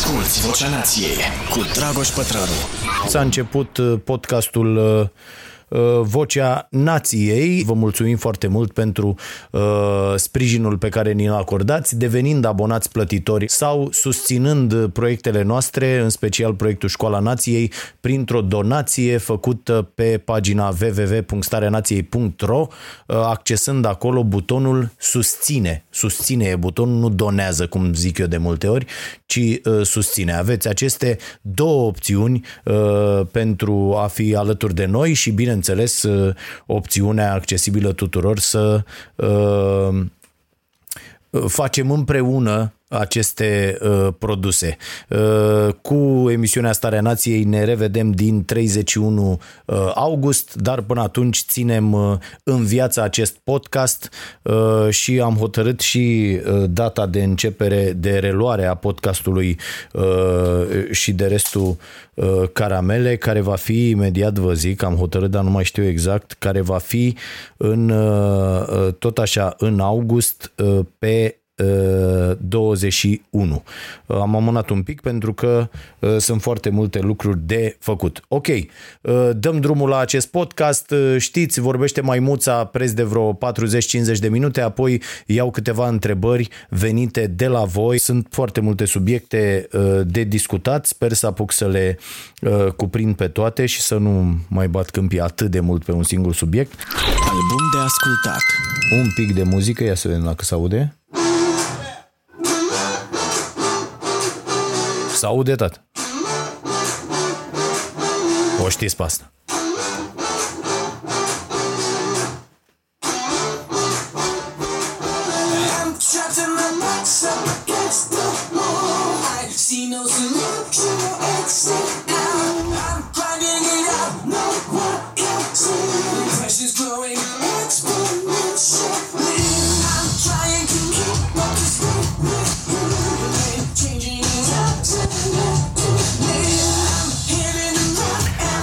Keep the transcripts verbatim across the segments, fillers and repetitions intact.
Asculți Vocea Nației cu Dragoș Pătraru. S-a început podcastul Vocea Nației. Vă mulțumim foarte mult pentru uh, sprijinul pe care ni-l acordați, devenind abonați plătitori sau susținând proiectele noastre, în special proiectul Școala Nației, printr-o donație făcută pe pagina w w w punct starea nației punct r o, uh, accesând acolo butonul Susține. Susține e butonul, nu donează, cum zic eu de multe ori, ci uh, susține. Aveți aceste două opțiuni uh, pentru a fi alături de noi și, bine înțeles, opțiunea accesibilă tuturor să uh, facem împreună aceste uh, produse. Uh, cu emisiunea Starea Nației ne revedem din treizeci și unu august, dar până atunci ținem uh, în viață acest podcast uh, și am hotărât și uh, data de începere, de reluare a podcastului uh, și de restul uh, Caramele, care va fi, imediat vă zic, am hotărât, dar nu mai știu exact, care va fi în uh, tot așa în august uh, pe douăzeci și unu. Am amânat un pic pentru că sunt foarte multe lucruri de făcut. Ok, dăm drumul la acest podcast. Știți, vorbește Maimuța preț de vreo patruzeci cincizeci de minute, apoi iau câteva întrebări venite de la voi. Sunt foarte multe subiecte de discutat. Sper să apuc să le cuprind pe toate și să nu mai bat câmpii atât de mult pe un singur subiect. Album de ascultat. Un pic de muzică, ia să vedem dacă se aude. S-aude, tată. O știți pe asta.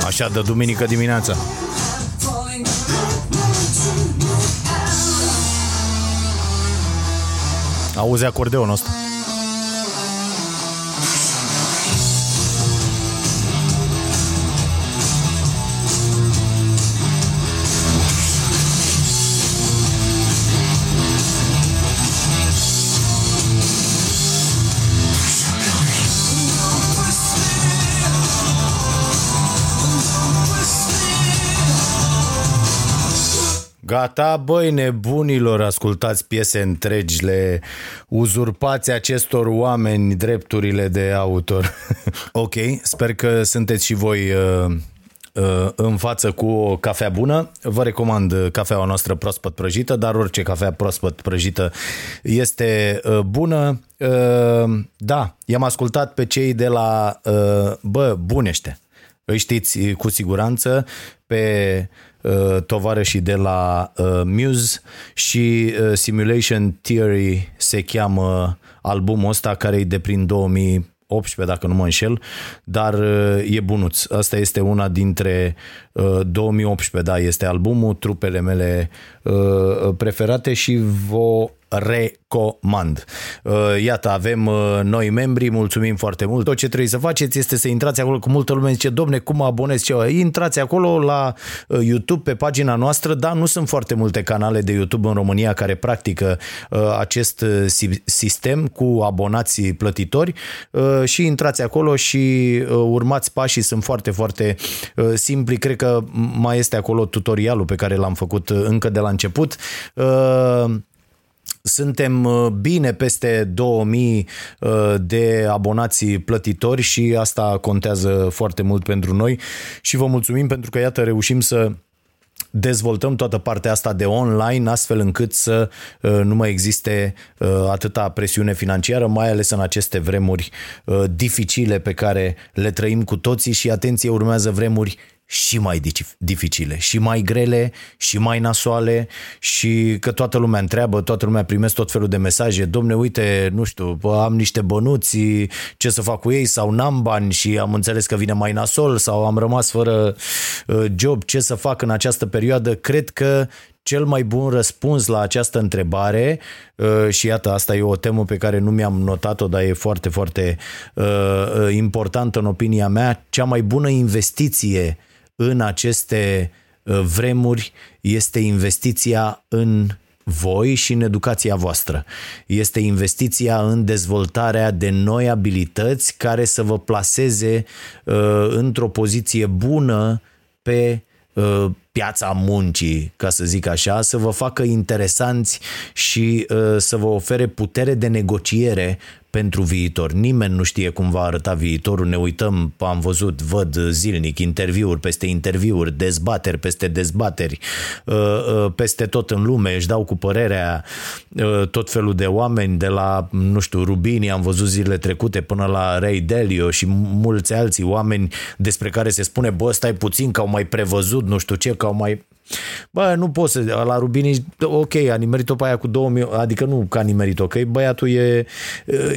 Așa de duminică dimineața. Auzi acordeonul ăsta. Gata, băi nebunilor, ascultați piese întregi, le uzurpați acestor oameni drepturile de autor. Ok, sper că sunteți și voi uh, uh, în față cu o cafea bună. Vă recomand cafeaua noastră proaspăt prăjită, dar orice cafea proaspăt prăjită este uh, bună. Uh, da, i-am ascultat pe cei de la, uh, bă, bunește, îi știți cu siguranță, pe tovarășii de la uh, Muse și uh, Simulation Theory se cheamă albumul ăsta, care e de prin două mii optsprezece, dacă nu mă înșel, dar uh, e bunuț. Asta este una dintre uh, două mii optsprezece, da, este albumul, trupele mele uh, preferate și vă recomand. Iată, avem noi membri, mulțumim foarte mult. Tot ce trebuie să faceți este să intrați acolo, cu multă lume zice, domne, cum mă abonez eu? Intrați acolo la YouTube, pe pagina noastră, dar nu sunt foarte multe canale de YouTube în România care practică acest sistem cu abonații plătitori și intrați acolo și urmați pașii, sunt foarte, foarte simpli. Cred că mai este acolo tutorialul pe care l-am făcut încă de la început. Suntem bine peste două mii de abonații plătitori și asta contează foarte mult pentru noi și vă mulțumim pentru că, iată, reușim să dezvoltăm toată partea asta de online, astfel încât să nu mai existe atâta presiune financiară, mai ales în aceste vremuri dificile pe care le trăim cu toții și, atenție, urmează vremuri și mai dificile, și mai grele, și mai nasoale, și că toată lumea întreabă, toată lumea primește tot felul de mesaje, domne, uite, nu știu, am niște bănuți, ce să fac cu ei, sau n-am bani și am înțeles că vine mai nasol, sau am rămas fără job, ce să fac în această perioadă? Cred că cel mai bun răspuns la această întrebare, și iată, asta e o temă pe care nu mi-am notat-o, dar e foarte, foarte importantă în opinia mea, cea mai bună investiție în aceste vremuri este investiția în voi și în educația voastră. Este investiția în dezvoltarea de noi abilități care să vă plaseze uh, într-o poziție bună pe uh, piața muncii, ca să zic așa, să vă facă interesanți și uh, să vă ofere putere de negociere pentru viitor. Nimeni nu știe cum va arăta viitorul, ne uităm, am văzut, văd zilnic interviuri peste interviuri, dezbateri peste dezbateri, peste tot în lume, își dau cu părerea tot felul de oameni, de la, nu știu, Rubini, am văzut zilele trecute, până la Ray Dalio și mulți alții oameni despre care se spune, bă, stai puțin că au mai prevăzut, nu știu ce, că au mai... Bă, nu poți să... La Rubini, ok, a nimerit-o pe aia cu două mii... Adică nu că a nimerit-o, că băiatul e,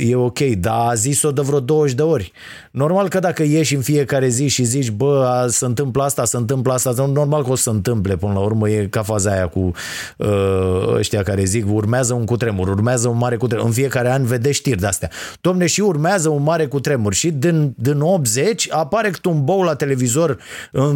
e ok, dar a zis-o de vreo douăzeci de ori. Normal că dacă ieși în fiecare zi și zici, bă, se întâmplă asta, se întâmplă asta, normal că o să se întâmple, până la urmă e ca faza aia cu ăștia care zic, urmează un cutremur, urmează un mare cutremur. În fiecare an vedeți știri de-astea. Domne, și urmează un mare cutremur. Și din, din optzeci apare cât un bou la televizor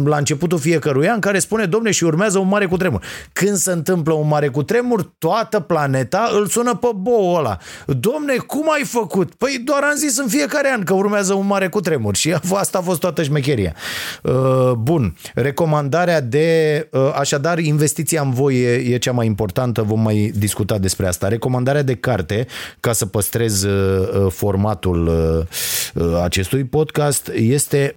la începutul fiecărui an care spune, domne, și urmează urmează un mare cutremur. Când se întâmplă un mare cutremur, toată planeta îl sună pe boul ăla. Domne, cum ai făcut? Păi doar am zis în fiecare an că urmează un mare cutremur și asta a fost toată șmecheria. Bun, recomandarea de, așadar, investiția în voi e, e cea mai importantă, vom mai discuta despre asta. Recomandarea de carte, ca să păstrez formatul acestui podcast, este...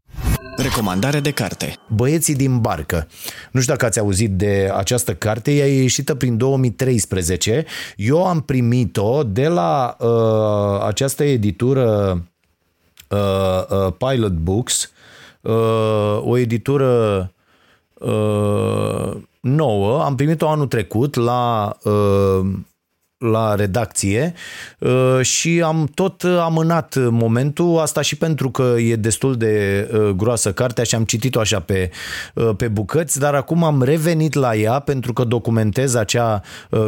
Recomandare de carte. Băieții din Barcă. Nu știu dacă ați auzit de această carte, ea e ieșită prin două mii treisprezece. Eu am primit-o de la uh, această editură uh, uh, Pilot Books, uh, o editură uh, nouă. Am primit-o anul trecut la... Uh, la redacție și am tot amânat momentul asta și pentru că e destul de groasă cartea și am citit-o așa pe, pe bucăți, dar acum am revenit la ea pentru că documentez acea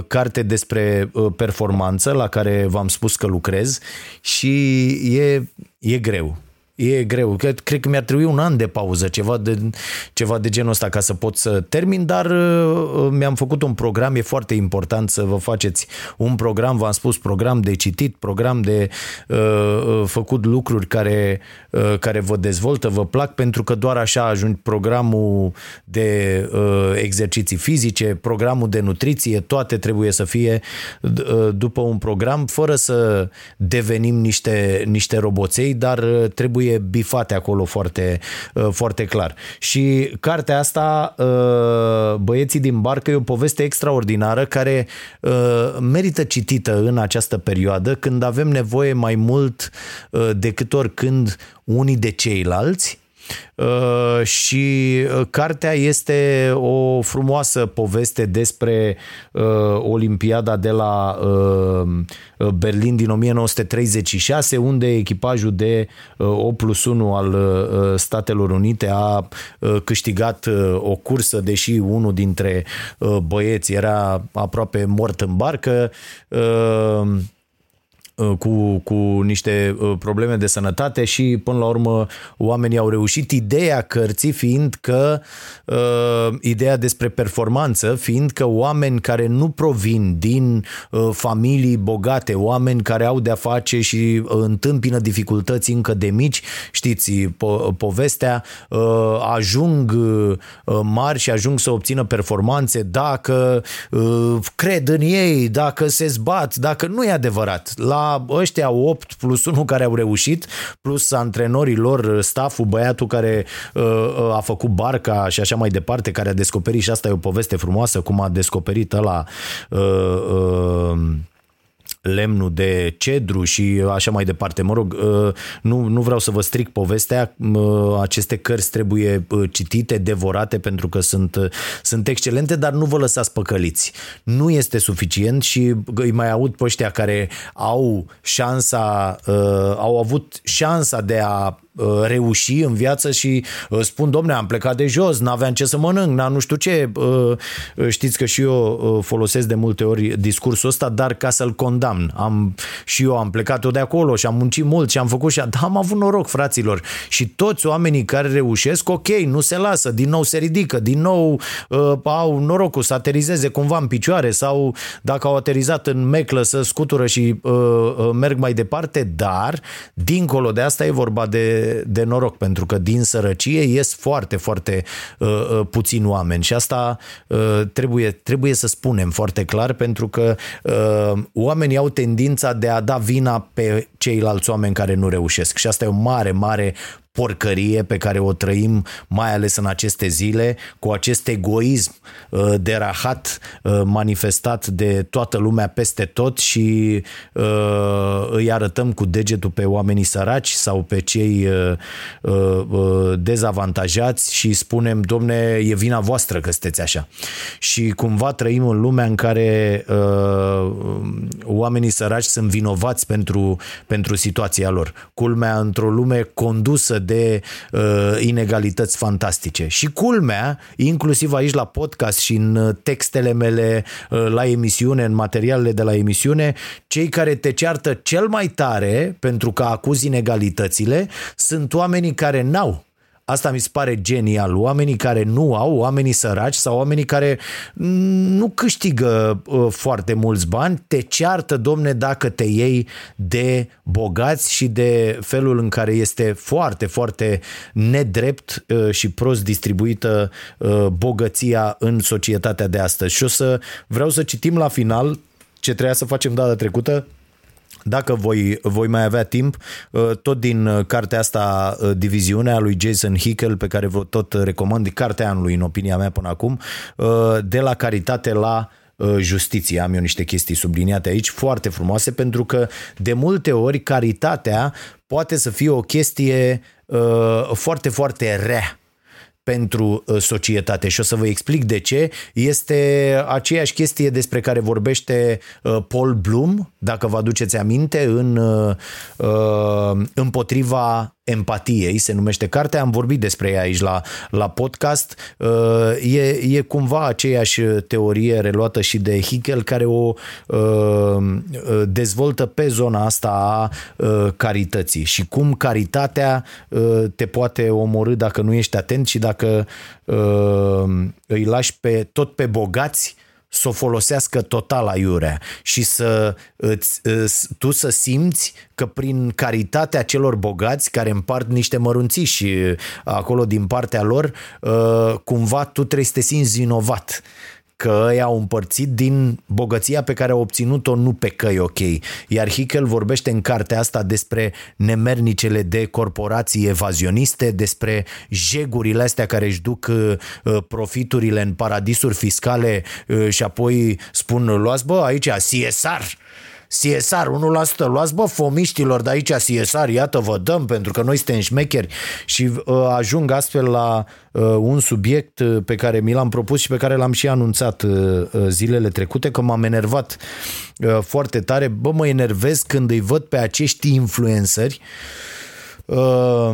carte despre performanță la care v-am spus că lucrez și e, e greu. E greu, cred, cred că mi-ar trebui un an de pauză, ceva de, ceva de genul ăsta ca să pot să termin, dar mi-am făcut un program, e foarte important să vă faceți un program, v-am spus, program de citit, program de uh, făcut lucruri care, uh, care vă dezvoltă, vă plac, pentru că doar așa ajungi programul de uh, exerciții fizice, programul de nutriție, toate trebuie să fie uh, după un program, fără să devenim niște, niște roboței, dar uh, trebuie e bifate acolo foarte, foarte clar. Și cartea asta, Băieții din Barcă, e o poveste extraordinară care merită citită în această perioadă când avem nevoie mai mult decât oricând unii de ceilalți. Și cartea este o frumoasă poveste despre Olimpiada de la Berlin din o mie nouă sute treizeci și șase, unde echipajul de opt plus unu al Statelor Unite a câștigat o cursă, deși unul dintre băieți era aproape mort în barcă Cu, cu niște probleme de sănătate și până la urmă oamenii au reușit, ideea cărții fiind că uh, ideea despre performanță fiind că oameni care nu provin din uh, familii bogate, oameni care au de-a face și întâmpină dificultăți încă de mici, știți po- povestea, uh, ajung uh, mari și ajung să obțină performanțe dacă uh, cred în ei, dacă se zbat, dacă nu e adevărat. La ăștia opt plus unu care au reușit, plus antrenorii lor, stafful, băiatul care uh, a făcut barca și așa mai departe, care a descoperit, și asta e o poveste frumoasă, cum a descoperit ăla uh, uh, lemnul de cedru și așa mai departe. Mă rog, uh, nu, nu vreau să vă stric povestea, uh, aceste cărți trebuie citite, devorate, pentru că sunt, uh, sunt excelente, dar nu vă lăsați păcăliți. Nu este suficient și îi mai aud pe ăștia care au șansa, uh, au avut șansa de a reuși în viață și spun, domne, am plecat de jos, n-aveam ce să mănânc, n-am nu știu ce. Știți că și eu folosesc de multe ori discursul ăsta, dar ca să-l condamn. Am, și eu am plecat eu de acolo și am muncit mult și am făcut și dar am avut noroc, fraților. Și toți oamenii care reușesc, ok, nu se lasă, din nou se ridică, din nou au norocul să aterizeze cumva în picioare sau dacă au aterizat în meclă să scutură și merg mai departe, dar dincolo de asta e vorba de de noroc, pentru că din sărăcie ies foarte, foarte uh, puțini oameni și asta uh, trebuie, trebuie să spunem foarte clar, pentru că uh, oamenii au tendința de a da vina pe ceilalți oameni care nu reușesc și asta e o mare, mare porcărie pe care o trăim mai ales în aceste zile, cu acest egoism uh, derahat uh, manifestat de toată lumea peste tot și uh, îi arătăm cu degetul pe oamenii săraci sau pe cei uh, uh, dezavantajați și spunem, domne, e vina voastră că sunteți așa. Și cumva trăim în lumea în care uh, oamenii săraci sunt vinovați pentru, pentru situația lor. Culmea, într-o lume condusă de uh, inegalități fantastice. Și culmea, inclusiv aici la podcast și în textele mele uh, la emisiune, în materialele de la emisiune, cei care te ceartă cel mai tare pentru că acuzi inegalitățile sunt oamenii care n-au. Asta mi se pare genial. Oamenii care nu au, oamenii săraci sau oamenii care nu câștigă uh, foarte mulți bani, te ceartă, domne, dacă te iei de bogați și de felul în care este foarte, foarte nedrept uh, și prost distribuită uh, bogăția în societatea de astăzi. Și o să vreau să citim la final ce trebuia să facem data trecută. Dacă voi, voi mai avea timp, tot din cartea asta, Diviziunea, lui Jason Hickel, pe care vă tot recomand, cartea anului în opinia mea până acum, de la caritate la justiție. Am eu niște chestii subliniate aici, foarte frumoase, pentru că de multe ori caritatea poate să fie o chestie foarte, foarte rea pentru societate și o să vă explic de ce. Este aceeași chestie despre care vorbește Paul Bloom, dacă vă aduceți aminte, în împotriva empatiei, se numește cartea, am vorbit despre ea aici la, la podcast. E, e cumva aceeași teorie reluată și de Hickel, care o dezvoltă pe zona asta a carității și cum caritatea te poate omorî dacă nu ești atent și dacă îi lași pe, tot pe bogați să o folosească total aiurea și să îți, tu să simți că prin caritatea celor bogați care împart niște mărunțiși acolo din partea lor, cumva tu trebuie să te simți vinovat că i-au împărțit din bogăția pe care au obținut-o nu pe căi ok. Iar Hickel vorbește în cartea asta despre nemernicele de corporații evazioniste, despre jegurile astea care își duc profiturile în paradisuri fiscale și apoi spun, luați bă aici C S R, C S R unu la sută, luați bă fomiștilor de aici C S R, iată vă dăm pentru că noi suntem șmecheri și uh, ajung astfel la uh, un subiect pe care mi l-am propus și pe care l-am și anunțat uh, zilele trecute, că m-am enervat uh, foarte tare, bă mă enervez când îi văd pe acești influenceri uh,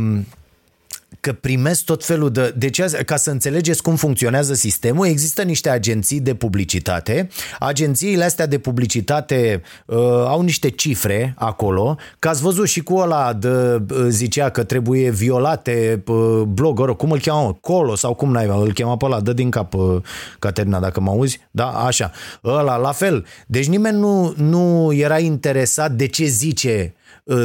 că primesc tot felul de... Deci, ca să înțelegeți cum funcționează sistemul, există niște agenții de publicitate. Agențiile astea de publicitate uh, au niște cifre acolo, că ați văzut și cu ăla de, zicea că trebuie violate uh, blogger, cum îl cheamă? Colo sau cum naiba, îl chema pe ăla, dă din cap, uh, Caterina, dacă mă auzi, da, așa, ăla, la fel. Deci nimeni nu, nu era interesat de ce zice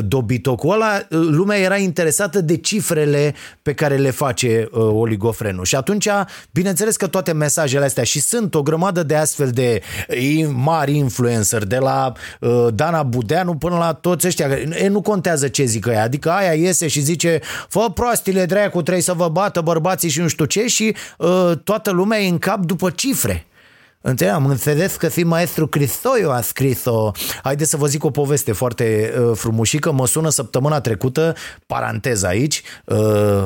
dobitocul ăla, lumea era interesată de cifrele pe care le face uh, oligofrenul și atunci bineînțeles că toate mesajele astea și sunt o grămadă de astfel de mari influenceri, de la uh, Dana Budeanu până la toți ăștia, e, nu contează ce zică ea, adică aia iese și zice fă proastile dracu, trebuie să vă bată bărbații și nu știu ce și uh, toată lumea e în cap după cifre. Am înțeles că și maestru Crisoiu a scris-o. Haideți să vă zic o poveste foarte uh, frumușică. Mă sună săptămâna trecută, paranteză aici, uh,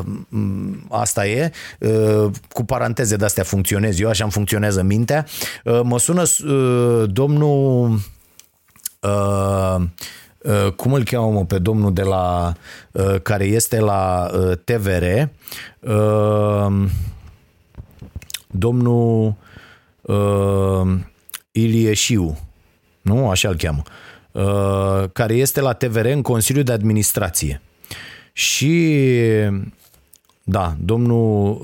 asta e, uh, cu paranteze de-astea funcționez eu, așa îmi funcționează mintea. Uh, mă sună uh, domnul... Uh, uh, cum îl cheamă mă, pe domnul de la, uh, care este la uh, T V R, uh, domnul uh, Ilieșiu, nu? Așa îl cheamă, uh, care este la T V R în Consiliul de Administrație. Și... Da, domnul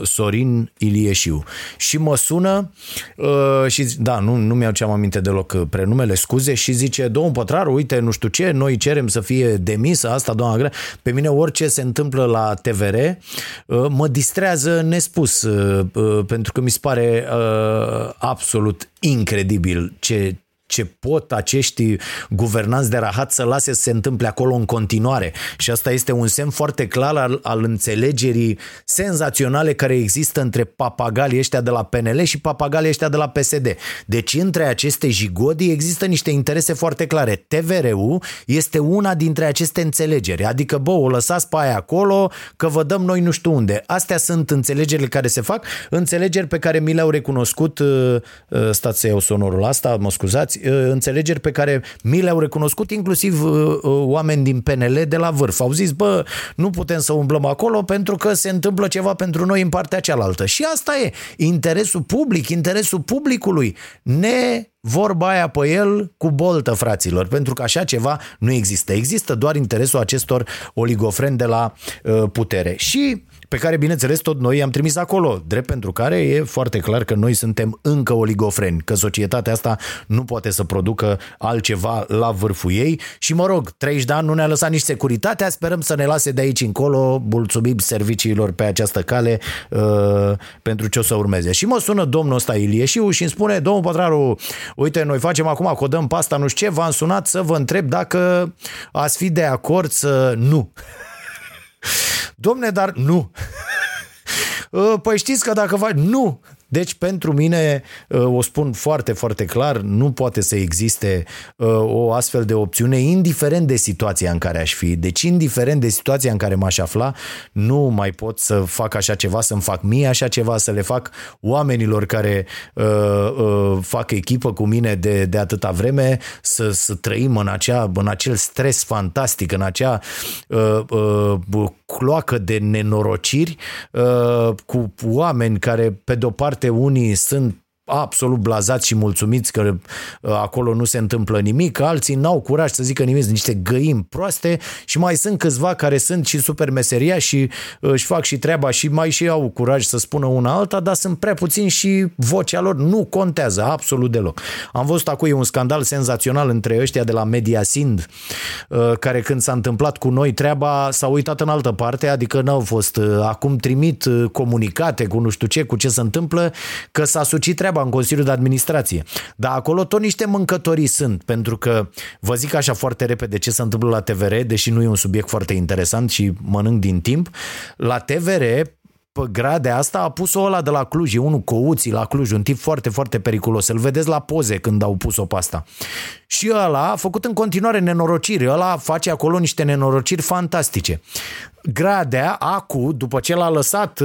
uh, Sorin Ilieșiu. Și mă sună uh, și, da, nu, nu mi-au ceam aminte deloc prenumele, scuze, și zice: domnul Pătraru, uite, nu știu ce, noi cerem să fie demisă asta, doamna Grea. Pe mine orice se întâmplă la T V R uh, mă distrează nespus, uh, uh, pentru că mi se pare uh, absolut incredibil ce... ce pot acești guvernanți de rahat să lase să se întâmple acolo în continuare. Și asta este un semn foarte clar al, al înțelegerii senzaționale care există între papagalii ăștia de la P N L și papagalii ăștia de la P S D. Deci între aceste jigodii există niște interese foarte clare. T V R-ul este una dintre aceste înțelegeri. Adică, bă, o lăsați pe aia acolo că vă dăm noi nu știu unde. Astea sunt înțelegerile care se fac, înțelegeri pe care mi le-au recunoscut, stați să iau sonorul ăsta, mă scuzați, înțelegeri pe care mi le-au recunoscut inclusiv oameni din P N L de la vârf. Au zis: bă, nu putem să umblăm acolo pentru că se întâmplă ceva pentru noi în partea cealaltă. Și asta e interesul public, interesul publicului. Ne vorba aia pe el cu boltă, fraților, pentru că așa ceva nu există. Există doar interesul acestor oligofreni de la uh, putere. Și pe care, bineînțeles, tot noi i-am trimis acolo, drept pentru care e foarte clar că noi suntem încă oligofreni, că societatea asta nu poate să producă altceva la vârful ei și, mă rog, treizeci de ani nu ne-a lăsat nici securitatea, sperăm să ne lase de aici încolo, mulțumim serviciilor pe această cale uh, pentru ce o să urmeze. Și mă sună domnul ăsta Ilieșiu și îmi spune: domnul Pătraru, uite, noi facem acum, acodăm pasta, nu știu ce, v-am sunat să vă întreb dacă ați fi de acord să... Nu. Domne, dar nu. Păi știți că dacă faci... Nu. Deci pentru mine, o spun foarte, foarte clar, nu poate să existe o astfel de opțiune, indiferent de situația în care aș fi. Deci indiferent de situația în care m-aș afla, nu mai pot să fac așa ceva, să-mi fac mie așa ceva, să le fac oamenilor care uh, uh, fac echipă cu mine de, de atâta vreme, să, să trăim în, acea, în acel stres fantastic, în acea uh, uh, cloacă de nenorociri uh, cu oameni care, pe de-o parte, unii sunt absolut blazați și mulțumiți că acolo nu se întâmplă nimic, alții n-au curaj să zică nimic, sunt niște găini proaste și mai sunt câțiva care sunt și super meseria și își fac și treaba și mai și au curaj să spună una alta, dar sunt prea puțini și vocea lor nu contează absolut deloc. Am văzut acum un scandal senzațional între ăștia de la Mediasind, care când s-a întâmplat cu noi treaba s-a uitat în altă parte, adică n-au fost, acum trimit comunicate cu nu știu ce, cu ce se întâmplă, că s-a sucit treaba în Consiliul de Administrație. Dar acolo tot niște mâncătorii sunt, pentru că vă zic așa foarte repede ce se întâmplă la T V R, deși nu e un subiect foarte interesant și mănânc din timp. La T V R, pe gradea asta, a pus-o ăla de la Cluj, e unul Couții la Cluj, un tip foarte, foarte periculos. Îl vedeți la poze când au pus-o pe asta. Și ăla a făcut în continuare nenorociri, ăla face acolo niște nenorociri fantastice. Gradea, acu, după ce l-a lăsat,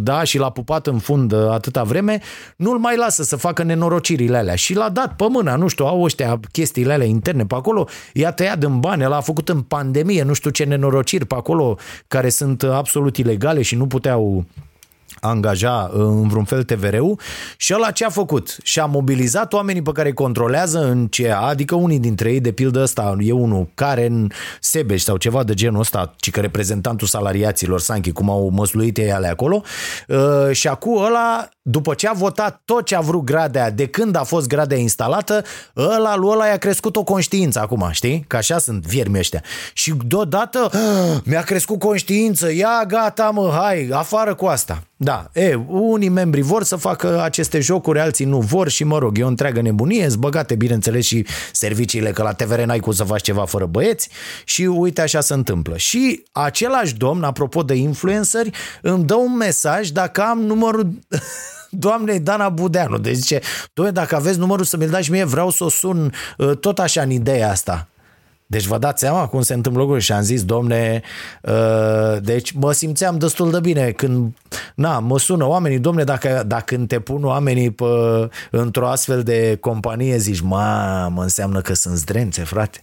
da, și l-a pupat în fund atâta vreme, nu-l mai lasă să facă nenorocirile alea și l-a dat pe mână, nu știu, au ăștia chestiile alea interne pe acolo, i-a tăiat din bani, l-a făcut în pandemie, nu știu ce nenorociri pe acolo care sunt absolut ilegale și nu puteau angaja în vreun fel T V R-ul. Și ăla ce a făcut? Și-a mobilizat oamenii pe care îi controlează în C E A, adică unii dintre ei, de pildă ăsta e unul care în Sebeș sau ceva de genul ăsta, ci că reprezentantul salariaților, Sanchi, cum au măsluit ei ale acolo, și acum ăla, după ce a votat tot ce a vrut gradea, de când a fost gradea instalată, ăla lui ăla i-a crescut o conștiință acum, știi? Că așa sunt viermi ăștia. Și deodată mi-a crescut conștiință, ia gata mă, hai, afară cu asta. Da, e, unii membri vor să facă aceste jocuri, alții nu vor și, mă rog, e o întreagă nebunie, zbăgate, bineînțeles, și serviciile, că la T V R n-ai cum să faci ceva fără băieți și uite așa se întâmplă. Și același domn, apropo de influenceri, îmi dă un mesaj dacă am numărul doamnei Dana Budeanu. Deci zice: doamne, dacă aveți numărul să mi-l dați mie, vreau să o sun tot așa în ideea asta. Deci vă dați seama cum se întâmplă lucrurile și am zis: domne, uh, deci mă simțeam destul de bine când, na, mă sună oamenii, domne, dacă, dacă te pun oamenii pe, într-o astfel de companie, zici, mamă, înseamnă că sunt zdrențe, frate.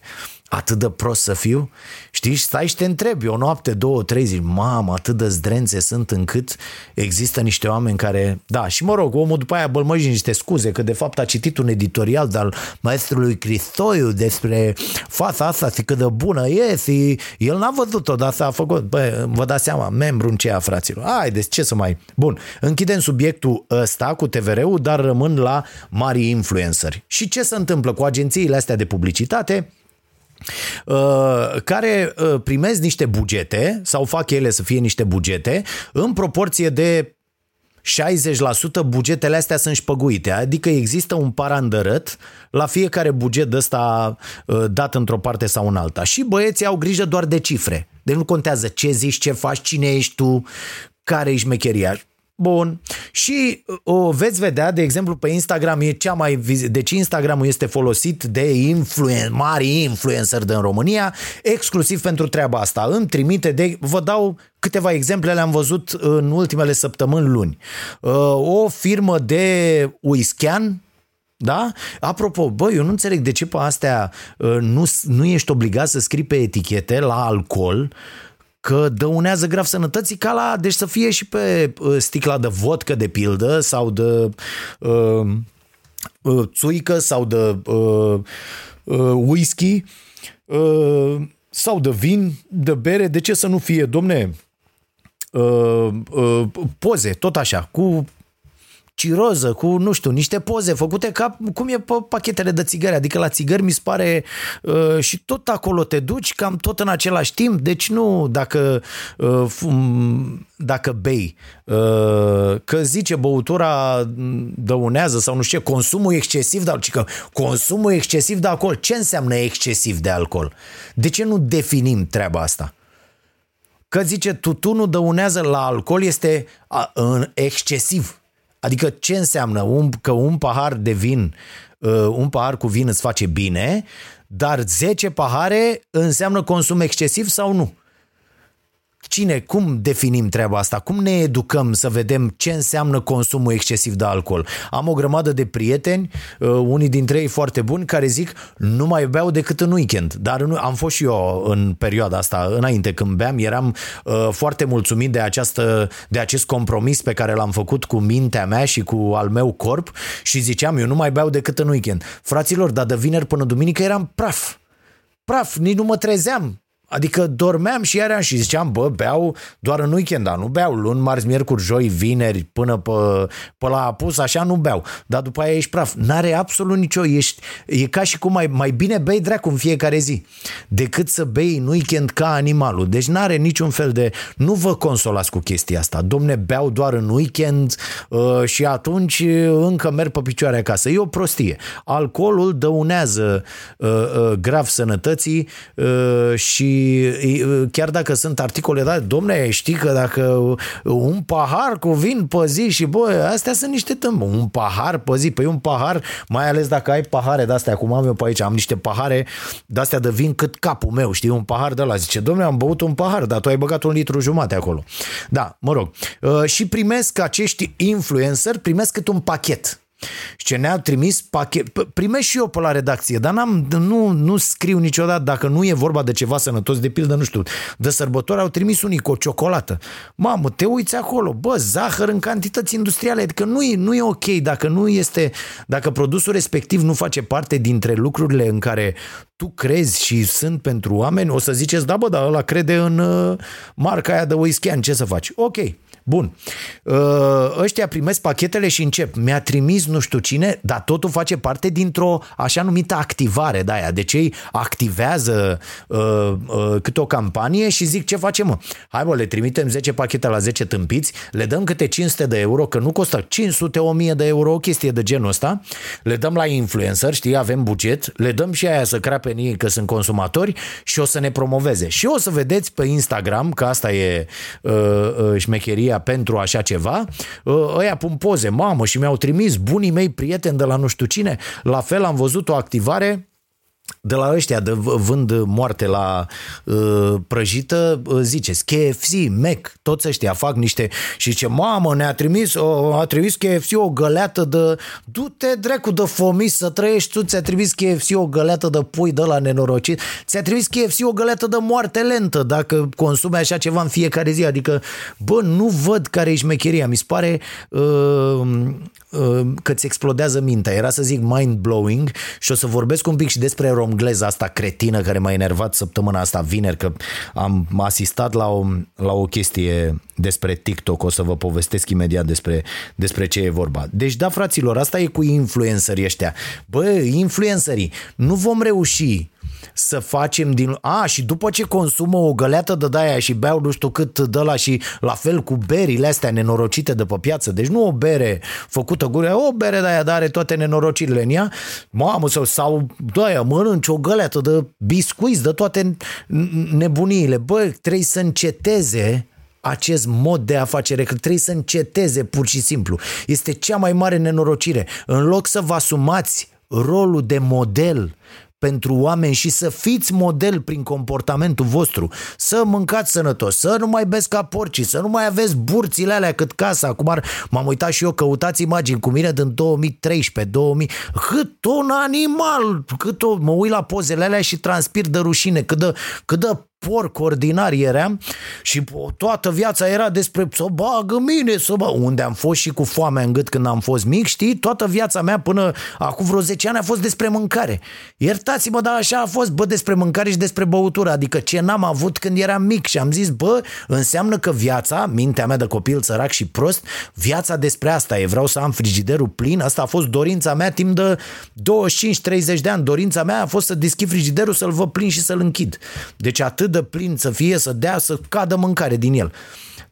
atât de prost să fiu? Știi, stai și te întrebi, o noapte, două, trei zi, mamă, atât de zdrențe sunt încât există niște oameni care, da, și mă rog, omul după aia bălmăji niște scuze, că de fapt a citit un editorial de-al maestrului Crisoiu despre fața asta, și cât de bună e, și el n-a văzut-o, dar s-a făcut, bă, vă dați seama, membru în ceea, fraților. Haideți, ce să mai... Bun, închidem subiectul ăsta cu T V R-ul, dar rămân la mari influenceri. Și ce se întâmplă cu agențiile astea de publicitate? Care primesc niște bugete sau fac ele să fie niște bugete în proporție de șaizeci la sută, bugetele astea sunt șpăguite, adică există un parandărăt la fiecare buget ăsta dat într-o parte sau în alta și băieții au grijă doar de cifre, deci nu contează ce zici, ce faci, cine ești tu, care e șmecheria. Bun. Și o veți vedea, de exemplu, pe Instagram, e cea mai viz... deci Instagram-ul este folosit de influen... mari influenceri din România, exclusiv pentru treaba asta. Îmi trimite de... Vă dau câteva exemple, le-am văzut în ultimele săptămâni, luni. O firmă de uischian, da? Apropo, bă, eu nu înțeleg de ce pe astea nu, nu ești obligat să scrii pe etichete la alcool că dăunează grav sănătății, ca la, deci să fie și pe sticla de vodcă, de pildă, sau de uh, uh, țuică, sau de uh, uh, whisky, uh, sau de vin, de bere, de ce să nu fie, domne, uh, uh, poze, tot așa, cu ciroză, cu, nu știu, niște poze făcute ca cum e pe pachetele de țigări, adică la țigări mi se pare uh, și tot acolo te duci, cam tot în același timp, deci nu dacă uh, fum, dacă bei uh, că zice băutura dăunează sau nu știu ce, consumul excesiv de alcool, consumul excesiv de alcool, ce înseamnă excesiv de alcool? De ce nu definim treaba asta? Că zice tutunul dăunează, la alcool este a, în excesiv. Adică ce înseamnă? Un, că un pahar de vin, un pahar cu vin îți face bine, dar zece pahare înseamnă consum excesiv sau nu? Cine, cum definim treaba asta? Cum ne educăm să vedem ce înseamnă consumul excesiv de alcool? Am o grămadă de prieteni, unii dintre ei foarte buni, care zic nu mai beau decât în weekend. Dar nu, am fost și eu în perioada asta, înainte când beam, eram uh, foarte mulțumit de, această, de acest compromis pe care l-am făcut cu mintea mea și cu al meu corp și ziceam eu nu mai beau decât în weekend. Fraților, dar de vineri până duminică eram praf, praf, nici nu mă trezeam. Adică dormeam și iar și ziceam, bă, beau doar în weekend, dar nu beau luni, marți, miercuri, joi, vineri, până pe, pe la apus, așa nu beau. Dar după aia ești praf. N-are absolut nicio, ești, e ca și cum mai, mai bine bei dracu în fiecare zi decât să bei în weekend ca animalul. Deci n-are niciun fel de... Nu vă consolați cu chestia asta. Domne, beau doar în weekend și atunci încă merg pe picioare acasă. E o prostie. Alcoolul dăunează grav sănătății și chiar dacă sunt articole, da, domne, știi că dacă un pahar cu vin pe zi și bă, astea sunt niște tâmb, un pahar pe zi, păi un pahar, mai ales dacă ai pahare de-astea, cum am eu pe aici, am niște pahare de-astea de vin cât capul meu, știi, un pahar de ăla, zice, domne, am băut un pahar, dar tu ai băgat un litru jumate acolo. Da, mă rog, și primesc acești influenceri, primesc cât un pachet. Și ce ne-a trimis pachet, primești și eu pe la redacție, dar n-am, nu, nu scriu niciodată dacă nu e vorba de ceva sănătos, de pildă, nu știu, de sărbători au trimis unii cu o ciocolată. Mamă, te uiți acolo, bă, zahăr în cantități industriale, adică nu e, nu e ok dacă nu este, dacă produsul respectiv nu face parte dintre lucrurile în care tu crezi și sunt pentru oameni, o să ziceți, da bă, dar ăla crede în uh, marca aia de whisky, ce să faci? Ok. Bun, ăștia primesc pachetele și încep, mi-a trimis nu știu cine, dar totul face parte dintr-o așa numită activare de aia, deci ei activează uh, uh, câte o campanie și zic ce facem mă, hai bă, le trimitem zece pachete la zece tâmpiți, le dăm câte cinci sute de euro, că nu costă cinci sute, o mie de euro, o chestie de genul ăsta, le dăm la influencer, știi, avem buget, le dăm și aia să crape în ei că sunt consumatori și o să ne promoveze și o să vedeți pe Instagram, că asta e uh, uh, șmecheria pentru așa ceva, ăia pun poze, mamă, și mi-au trimis bunii mei prieteni de la nu știu cine, la fel am văzut o activare de la ăștia de vând moarte la uh, prăjită, uh, ziceți K F C, Mac, toți ăștia fac niște și zice, mamă, ne-a trimis o, a trimis K F C o găleată de, du-te dracu de fomis să trăiești tu, ți-a trimis K F C o găleată de pui de la nenorocit, ți-a trimis K F C o găleată de moarte lentă dacă consumi așa ceva în fiecare zi, adică, bă, nu văd care e șmecheria, mi se pare uh, uh, că ți explodează mintea, era să zic mind-blowing și o să vorbesc un pic și despre rom engleza asta cretină care m-a enervat săptămâna asta vineri, că am asistat la o, la o chestie despre TikTok, o să vă povestesc imediat despre, despre ce e vorba. Deci da, fraților, asta e cu influencerii ăștia. Bă, influencerii, nu vom reuși să facem din... A, și după ce consumă o găleată de daia și beau nu știu cât de la și la fel cu berile astea nenorocite de pe piață, deci nu o bere făcută gură, o bere de aia, dar are toate nenorocirile în ea, mamă, sau, sau de-aia mănânci o găleată de biscuiți, de toate nebuniile. Bă, trebuie să înceteze acest mod de afacere, că trebuie să înceteze pur și simplu. Este cea mai mare nenorocire. În loc să vă asumați rolul de model pentru oameni și să fiți model prin comportamentul vostru, să mâncați sănătos, să nu mai beți ca porcii, să nu mai aveți burțile alea cât casa, cum ar, m-am uitat și eu, căutați imagini cu mine din două mii treisprezece, două mii, cât un animal, cât o, mă uit la pozele alea și transpir de rușine, cât de, cât de porc ordinar eram și toată viața era despre să bagă mine, să bagă, unde am fost și cu foamea în gât când am fost mic, știi? Toată viața mea până acum vreo zece ani a fost despre mâncare. Iertați-mă, dar așa a fost, bă, despre mâncare și despre băutură, adică ce n-am avut când eram mic și am zis, bă, înseamnă că viața, mintea mea de copil sărac și prost, viața despre asta e, vreau să am frigiderul plin, asta a fost dorința mea timp de douăzeci și cinci treizeci de ani, dorința mea a fost să deschid frigiderul, să-l văd plin și să-l închid. Deci atât de plin să fie, să dea, să cadă mâncare din el.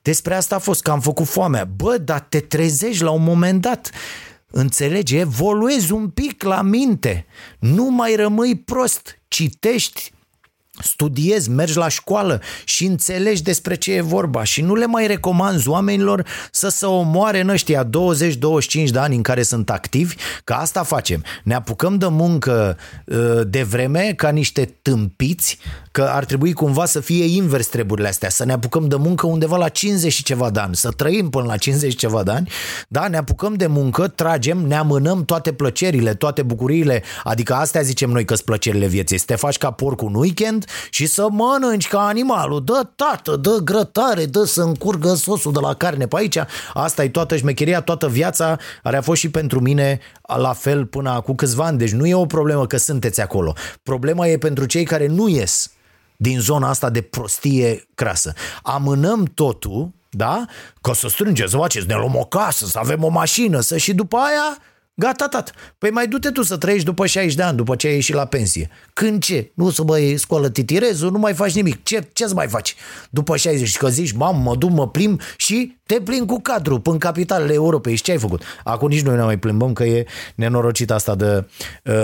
Despre asta a fost, că am făcut foamea. Bă, dar te trezești la un moment dat. Înțelegi? Evoluezi un pic la minte. Nu mai rămâi prost. Citești, studiezi, mergi la școală și înțelegi despre ce e vorba și nu le mai recomanzi oamenilor să se omoare în ăștia douăzeci douăzeci și cinci de ani în care sunt activi, că asta facem. Ne apucăm de muncă de vreme ca niște tâmpiți, că ar trebui cumva să fie invers treburile astea, să ne apucăm de muncă undeva la cincizeci și ceva de ani, să trăim până la cincizeci și ceva de ani, da, ne apucăm de muncă, tragem, ne amânăm toate plăcerile, toate bucuriile, adică astea zicem noi că-s plăcerile vieții, să te faci ca porcul în weekend și să mănânci ca animalul, dă tată, dă grătare, dă să încurgă sosul de la carne pe aici, asta e toată șmecheria, toată viața, care a fost și pentru mine la fel până acum câțiva ani, deci nu e o problemă că sunteți acolo, problema e pentru cei care nu ies din zona asta de prostie crasă. Amânăm totul, da? Că să strângeți, să faceți, ne luăm o casă, să avem o mașină, să și după aia, gata, tat. Păi mai du-te tu să trăiești după șaizeci de ani, după ce ai ieșit la pensie. Când ce? Nu să mai scoală titirezul, nu mai faci nimic. Ce ce-ți mai faci? După șaizeci, că zici, mamă, mă duc, mă plimb și te plimbi cu cadru până în capitalele Europei. Și ce ai făcut? Acum nici noi ne mai plimbăm, că e nenorocit asta de,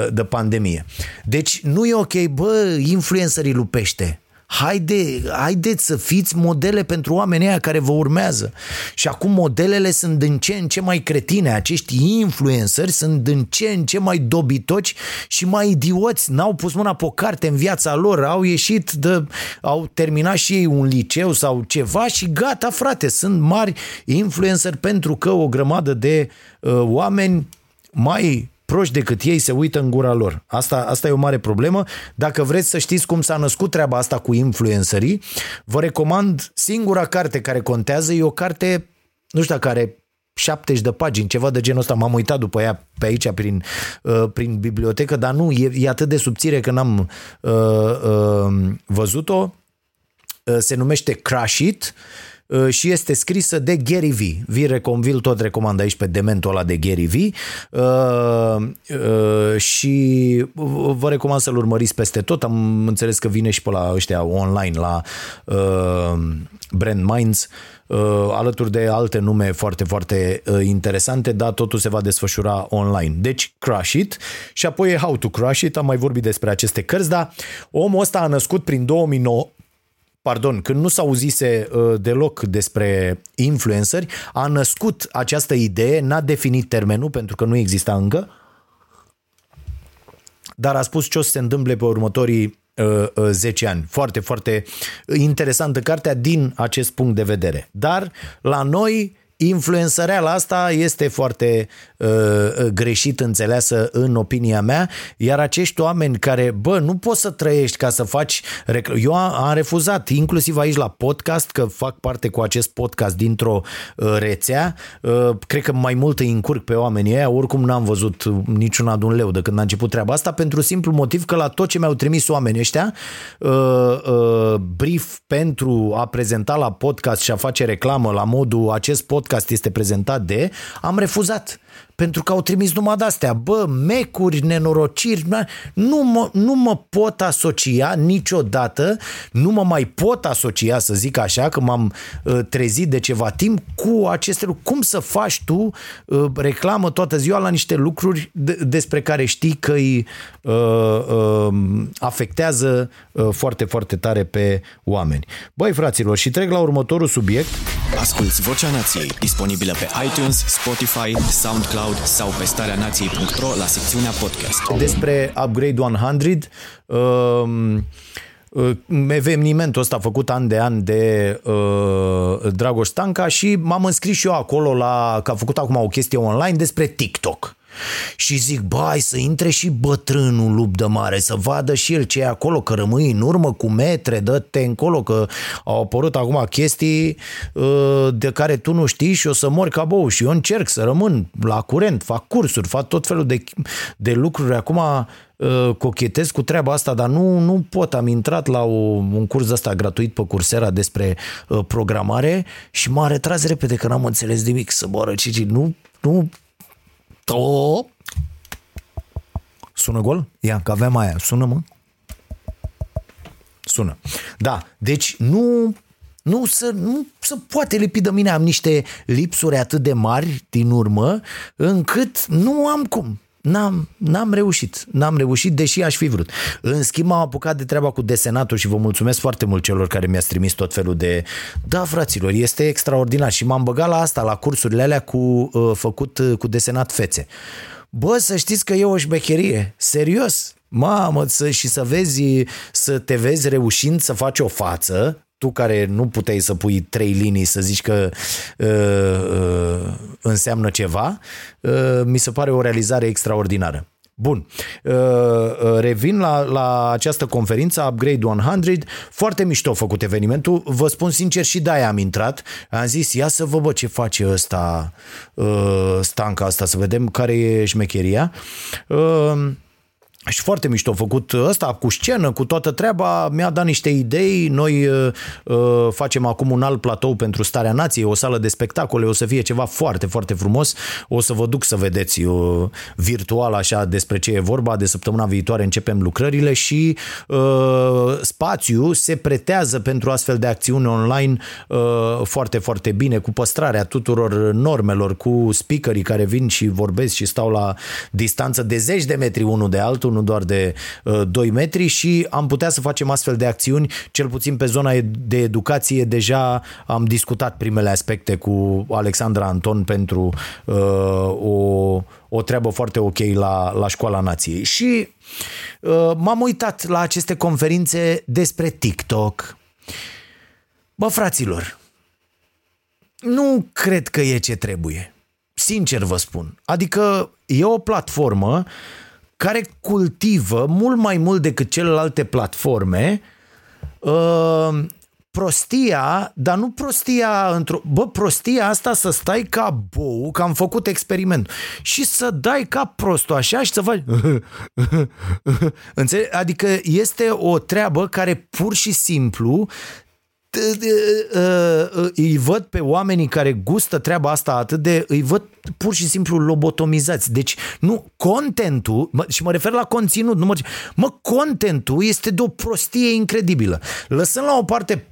de pandemie. Deci nu e ok, bă, influencerii lupește. Haide, haideți să fiți modele pentru oamenii aia care vă urmează. Și acum modelele sunt din ce în ce mai cretine, acești influenceri sunt din ce în ce mai dobitoci și mai idioți, n-au pus mâna pe o carte în viața lor, au ieșit, de, au terminat și ei un liceu sau ceva și gata, frate, sunt mari influenceri pentru că o grămadă de uh, oameni mai proști decât ei se uită în gura lor. Asta, asta e o mare problemă. Dacă vreți să știți cum s-a născut treaba asta cu influencerii, vă recomand singura carte care contează. E o carte, nu știu dacă are șaptezeci de pagini, ceva de genul ăsta. M-am uitat după ea pe aici prin, uh, prin bibliotecă, dar nu, e, e atât de subțire că n-am uh, uh, văzut-o. Uh, se numește Crush It. Și este scrisă de Gary V. Vi recomvil, tot recomand aici pe dementul ăla de Gary V. Uh, uh, și vă recomand să-l urmăriți peste tot. Am înțeles că vine și pe la ăștia online, la uh, Brand Minds, uh, alături de alte nume foarte, foarte uh, interesante, dar totul se va desfășura online. Deci, Crush It și apoi How to Crush It. Am mai vorbit despre aceste cărți, dar omul ăsta a născut prin două mii nouă, Pardon, când nu s-auzise uh, deloc despre influenceri, a născut această idee, n-a definit termenul pentru că nu exista încă, dar a spus ce o să se întâmple pe următorii zece ani. Foarte, foarte interesantă cartea din acest punct de vedere. Dar la noi influențăreala asta este foarte uh, greșit înțeleasă în opinia mea, iar acești oameni care, bă, nu poți să trăiești ca să faci... Rec- Eu am refuzat, inclusiv aici la podcast, că fac parte cu acest podcast dintr-o uh, rețea, uh, cred că mai mult îi încurc pe oamenii ăia, oricum n-am văzut niciuna de un leu de când a început treaba asta, pentru simplu motiv că la tot ce mi-au trimis oamenii ăștia, uh, uh, brief pentru a prezenta la podcast și a face reclamă la modul acest podcast podcast este prezentat de, am refuzat. Pentru că au trimis numai de-astea, bă, mecuri, nenorociri, nu mă, nu mă pot asocia niciodată, nu mă mai pot asocia, să zic așa, că m-am trezit de ceva timp cu aceste lucruri. Cum să faci tu reclamă toată ziua la niște lucruri despre care știi că îi uh, uh, afectează foarte, foarte tare pe oameni. Băi, fraților, și trec la următorul subiect. Asculți Vocea Nației, disponibilă pe iTunes, Spotify, SoundCloud sau pe starea nației punct ro la secțiunea podcast. Despre Upgrade o sută, um, evenimentul ăsta făcut an de an de uh, Dragoș Stanca, și m-am înscris și eu acolo la, că a făcut acum o chestie online despre TikTok. Și zic, bă, hai să intre și bătrânul lup de mare, să vadă și el ce e acolo, că rămâi în urmă cu metre, dă-te încolo, că au apărut acum chestii de care tu nu știi și o să mor ca bou. Și eu încerc să rămân la curent, fac cursuri, fac tot felul de, de lucruri. Acum cochetez cu treaba asta, dar nu, nu pot. Am intrat la o, un curs ăsta gratuit pe Coursera despre programare și m-a retras repede că n-am înțeles nimic, să moară cici. Nu, nu... O... Sună gol? Ia, că aveam aia. Sună, mă? Sună. Da, deci nu... Nu se, nu se poate lipi de mine. Am niște lipsuri atât de mari din urmă, încât nu am cum. N-am, n-am reușit, n-am reușit, deși aș fi vrut. În schimb, m-am apucat de treaba cu desenatul și vă mulțumesc foarte mult celor care mi-ați trimis tot felul de... Da, fraților, este extraordinar și m-am băgat la asta, la cursurile alea cu, uh, făcut uh, cu desenat fețe. Bă, să știți că e o șmecherie, serios, mamă, să, și să vezi, să te vezi reușind să faci o față, tu care nu puteai să pui trei linii să zici că uh, uh, înseamnă ceva, uh, mi se pare o realizare extraordinară. Bun, uh, uh, revin la, la această conferință, Upgrade o sută, foarte mișto făcut evenimentul, vă spun sincer și de-aia am intrat, am zis ia să vă bă ce face ăsta, uh, Stanca asta, să vedem care e șmecheria. Uh, Și foarte mișto făcut ăsta, cu scenă, cu toată treaba, mi-a dat niște idei, noi uh, facem acum un alt platou pentru Starea Nației, o sală de spectacole, o să fie ceva foarte, foarte frumos, o să vă duc să vedeți uh, virtual așa despre ce e vorba, de săptămâna viitoare începem lucrările și uh, spațiul se pretează pentru astfel de acțiuni online uh, foarte, foarte bine, cu păstrarea tuturor normelor, cu speakerii care vin și vorbesc și stau la distanță de zeci de metri unul de altul, nu doar de uh, doi metri, și am putea să facem astfel de acțiuni, cel puțin pe zona de educație. Deja am discutat primele aspecte cu Alexandra Anton pentru uh, o, o treabă foarte ok la, la Școala Nației. Și uh, m-am uitat la aceste conferințe despre TikTok. Bă, fraților, nu cred că e ce trebuie. Sincer vă spun. Adică e o platformă care cultivă mult mai mult decât celelalte platforme prostia, dar nu prostia într-o... Bă, prostia asta să stai ca bou, că am făcut experiment, și să dai ca prostul așa și să faci... Adică este o treabă care pur și simplu... îi văd pe oamenii care gustă treaba asta atât de... îi văd pur și simplu lobotomizați. Deci, nu, contentul, și mă refer la conținut, nu mă... Mă, contentul este de o prostie incredibilă. Lăsând la o parte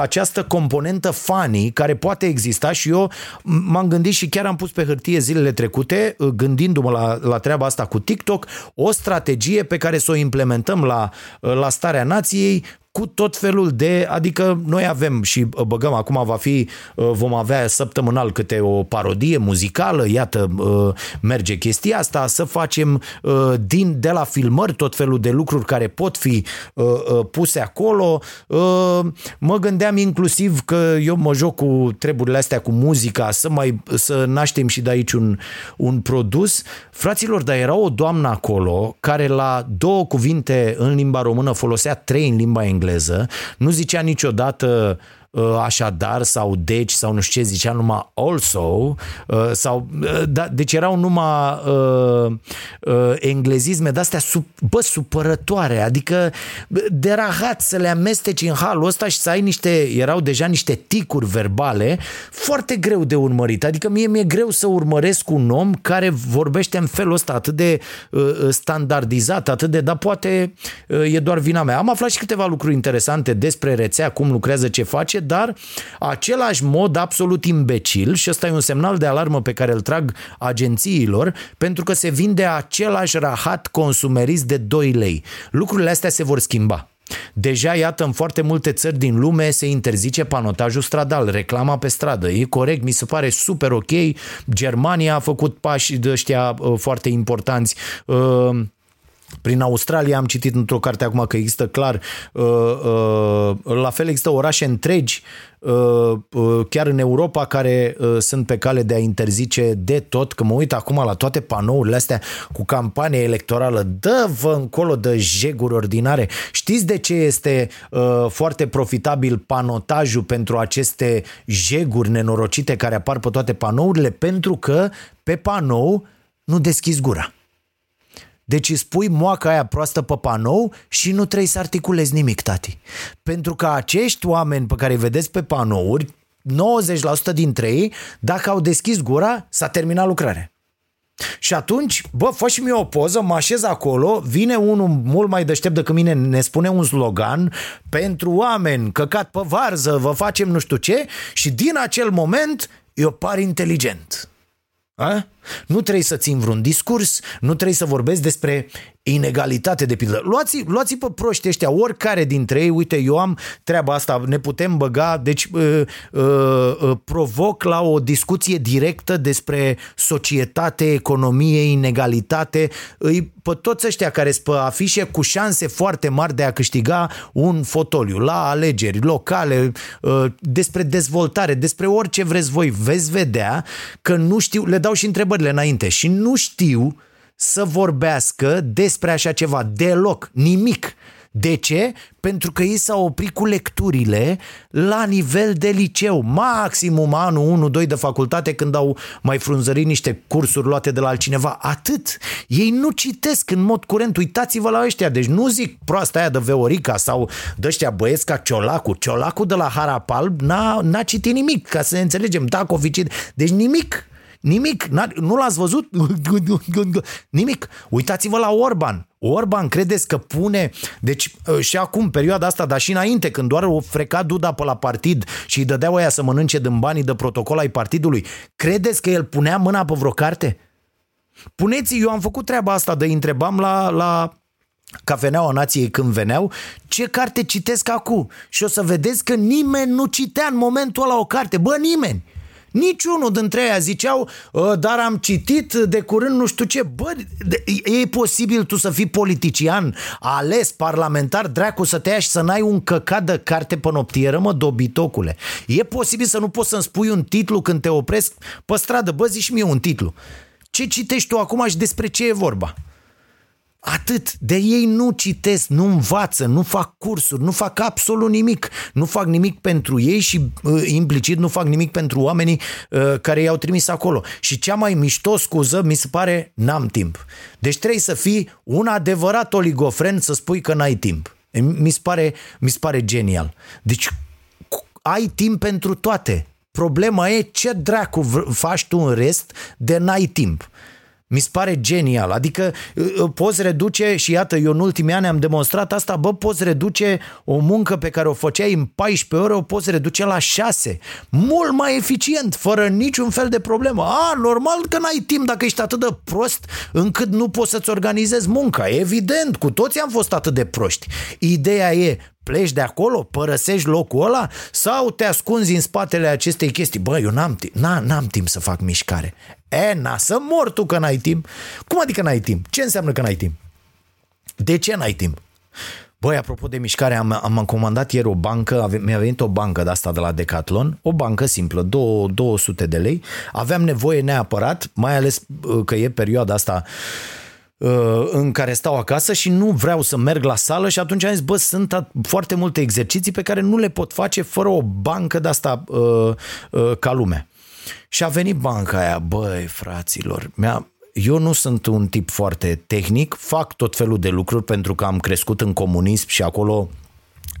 această componentă funny care poate exista, și eu m-am gândit și chiar am pus pe hârtie zilele trecute, gândindu-mă la, la treaba asta cu TikTok, o strategie pe care să o implementăm la, la Starea Nației, cu tot felul de, adică noi avem și băgăm, acum va fi, vom avea săptămânal câte o parodie muzicală, iată, merge chestia asta, să facem din, de la filmări tot felul de lucruri care pot fi puse acolo. Mă gândeam inclusiv că eu mă joc cu treburile astea, cu muzica, să mai, să naștem și de aici un, un produs. Fraților, dar era o doamnă acolo care la două cuvinte în limba română folosea trei în limba engleză. Engleză, nu zicea niciodată așadar sau deci sau nu știu ce, zicea numai also sau, da, deci erau numai uh, uh, englezisme de-astea sub, bă, supărătoare, adică de rahat să le amesteci în halul ăsta și să ai niște, erau deja niște ticuri verbale foarte greu de urmărit, adică mie mi-e greu să urmăresc un om care vorbește în felul ăsta atât de uh, standardizat, atât de, dar poate uh, e doar vina mea. Am aflat și câteva lucruri interesante despre rețea, cum lucrează, ce face, dar același mod absolut imbecil, și ăsta e un semnal de alarmă pe care îl trag agențiilor, pentru că se vinde același rahat consumerist de doi lei. Lucrurile astea se vor schimba. Deja, iată, în foarte multe țări din lume se interzice panotajul stradal, reclama pe stradă. E corect, mi se pare super ok. Germania a făcut pași de ăștia foarte importanți. Prin Australia am citit într-o carte acum că există clar, uh, uh, la fel există orașe întregi, uh, uh, chiar în Europa, care uh, sunt pe cale de a interzice de tot, că mă uit acum la toate panourile astea cu campanie electorală, dă-vă încolo de jeguri ordinare. Știți de ce este uh, foarte profitabil panotajul pentru aceste jeguri nenorocite care apar pe toate panourile? Pentru că pe panou nu deschizi gura. Deci îți pui moaca aia proastă pe panou și nu trebuie să articulezi nimic, tati. Pentru că acești oameni pe care îi vedeți pe panouri, nouăzeci la sută dintre ei, dacă au deschis gura, s-a terminat lucrarea. Și atunci, bă, fă și mie o poză, mă așez acolo, vine unul mult mai deștept decât mine, ne spune un slogan, pentru oameni, căcat pe varză, vă facem nu știu ce, și din acel moment eu par inteligent. A? Nu trebuie să țin vreun discurs, nu trebuie să vorbesc despre inegalitate de pildă. Luați, luați pe proști ăștia, oricare dintre ei, uite, eu am treaba asta, ne putem băga, deci uh, uh, provoc la o discuție directă despre societate, economie, inegalitate, îi, pe toți ăștia care sunt pe afișe cu șanse foarte mari de a câștiga un fotoliu la alegeri locale, uh, despre dezvoltare, despre orice vreți voi, veți vedea că nu știu, le dau și întrebările înainte și nu știu să vorbească despre așa ceva, deloc, nimic. De ce? Pentru că ei s-au oprit cu lecturile la nivel de liceu, maximum anul unu doi de facultate, când au mai frunzărit niște cursuri luate de la altcineva, atât. Ei nu citesc în mod curent, uitați-vă la ăștia, deci nu zic proasta aia de Veorica sau de ăștia băieți ca Ciolacu, Ciolacu de la Harapalb n-a, n-a citit nimic, ca să ne înțelegem, dacă o fi citit, deci nimic. Nimic, nu l-ați văzut? Nimic. Uitați-vă la Orban. Orban, credeți că pune, deci și acum, perioada asta, dar și înainte, când doar o freca Duda pe la partid și îi dădea oia să mănânce din banii de protocol ai partidului, credeți că el punea mâna pe vreo carte? Puneți, eu am făcut treaba asta, de întrebam la... la... Cafeneaua Nației când veneau, ce carte citesc acum? Și o să vedeți că nimeni nu citea în momentul ăla o carte, bă, nimeni. Niciunul dintre ei ziceau, dar am citit de curând nu știu ce. Bă, e posibil tu să fii politician, ales, parlamentar, dracu să te ia și să n-ai un căcat de carte pe noptieră, mă, dobitocule. E posibil să nu poți să-mi spui un titlu când te opresc pe stradă, bă, zi și mie un titlu. Ce citești tu acum și despre ce e vorba? Atât, de ei nu citesc, nu învață, nu fac cursuri, nu fac absolut nimic, nu fac nimic pentru ei și uh, implicit nu fac nimic pentru oamenii uh, care i-au trimis acolo. Și cea mai mișto scuză mi se pare, n-am timp. Deci trebuie să fii un adevărat oligofren să spui că n-ai timp. Mi se pare, mi se pare genial. Deci ai timp pentru toate. Problema e ce dracu faci tu în rest de n-ai timp. Mi se pare genial, adică poți reduce, și iată, eu în ultimii ani am demonstrat asta, bă, poți reduce o muncă pe care o făceai în paisprezece ore, o poți reduce la șase, mult mai eficient, fără niciun fel de problemă. A, normal că n-ai timp dacă ești atât de prost încât nu poți să-ți organizezi munca, evident, cu toți am fost atât de proști. Ideea e, pleci de acolo, părăsești locul ăla sau te ascunzi în spatele acestei chestii? Bă, eu n-am timp, n-am, n-am timp să fac mișcare. E, na, să mor tu că n-ai timp. Cum adică n-ai timp? Ce înseamnă că n-ai timp? De ce n-ai timp? Băi, apropo de mișcare, am, am comandat ieri o bancă, ave, mi-a venit o bancă de asta de la Decathlon, o bancă simplă, două sute de lei, aveam nevoie neapărat, mai ales că e perioada asta în care stau acasă și nu vreau să merg la sală și atunci am zis, bă, sunt foarte multe exerciții pe care nu le pot face fără o bancă de asta ca lumea. Și a venit banca aia, băi, fraților, mi-a... Eu nu sunt un tip foarte tehnic, fac tot felul de lucruri pentru că am crescut în comunism și acolo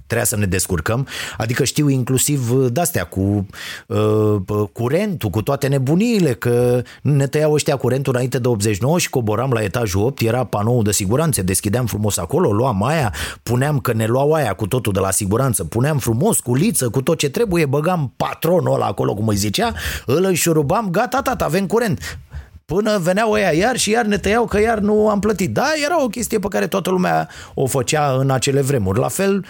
trebuia să ne descurcăm, adică știu inclusiv de-astea cu uh, curentul, cu toate nebuniile, că ne tăiau ăștia curentul înainte de optzeci și nouă și coboram la etajul opt, era panoul de siguranță, deschideam frumos acolo, luam aia, puneam că ne luau aia cu totul de la siguranță, puneam frumos, cu liță, cu tot ce trebuie, băgam patronul ăla acolo, cum îi zicea, îl înșurubam, gata, tata, avem curent. Până veneau ăia iar și iar ne tăiau că iar nu am plătit. Da, era o chestie pe care toată lumea o făcea în acele vremuri. La fel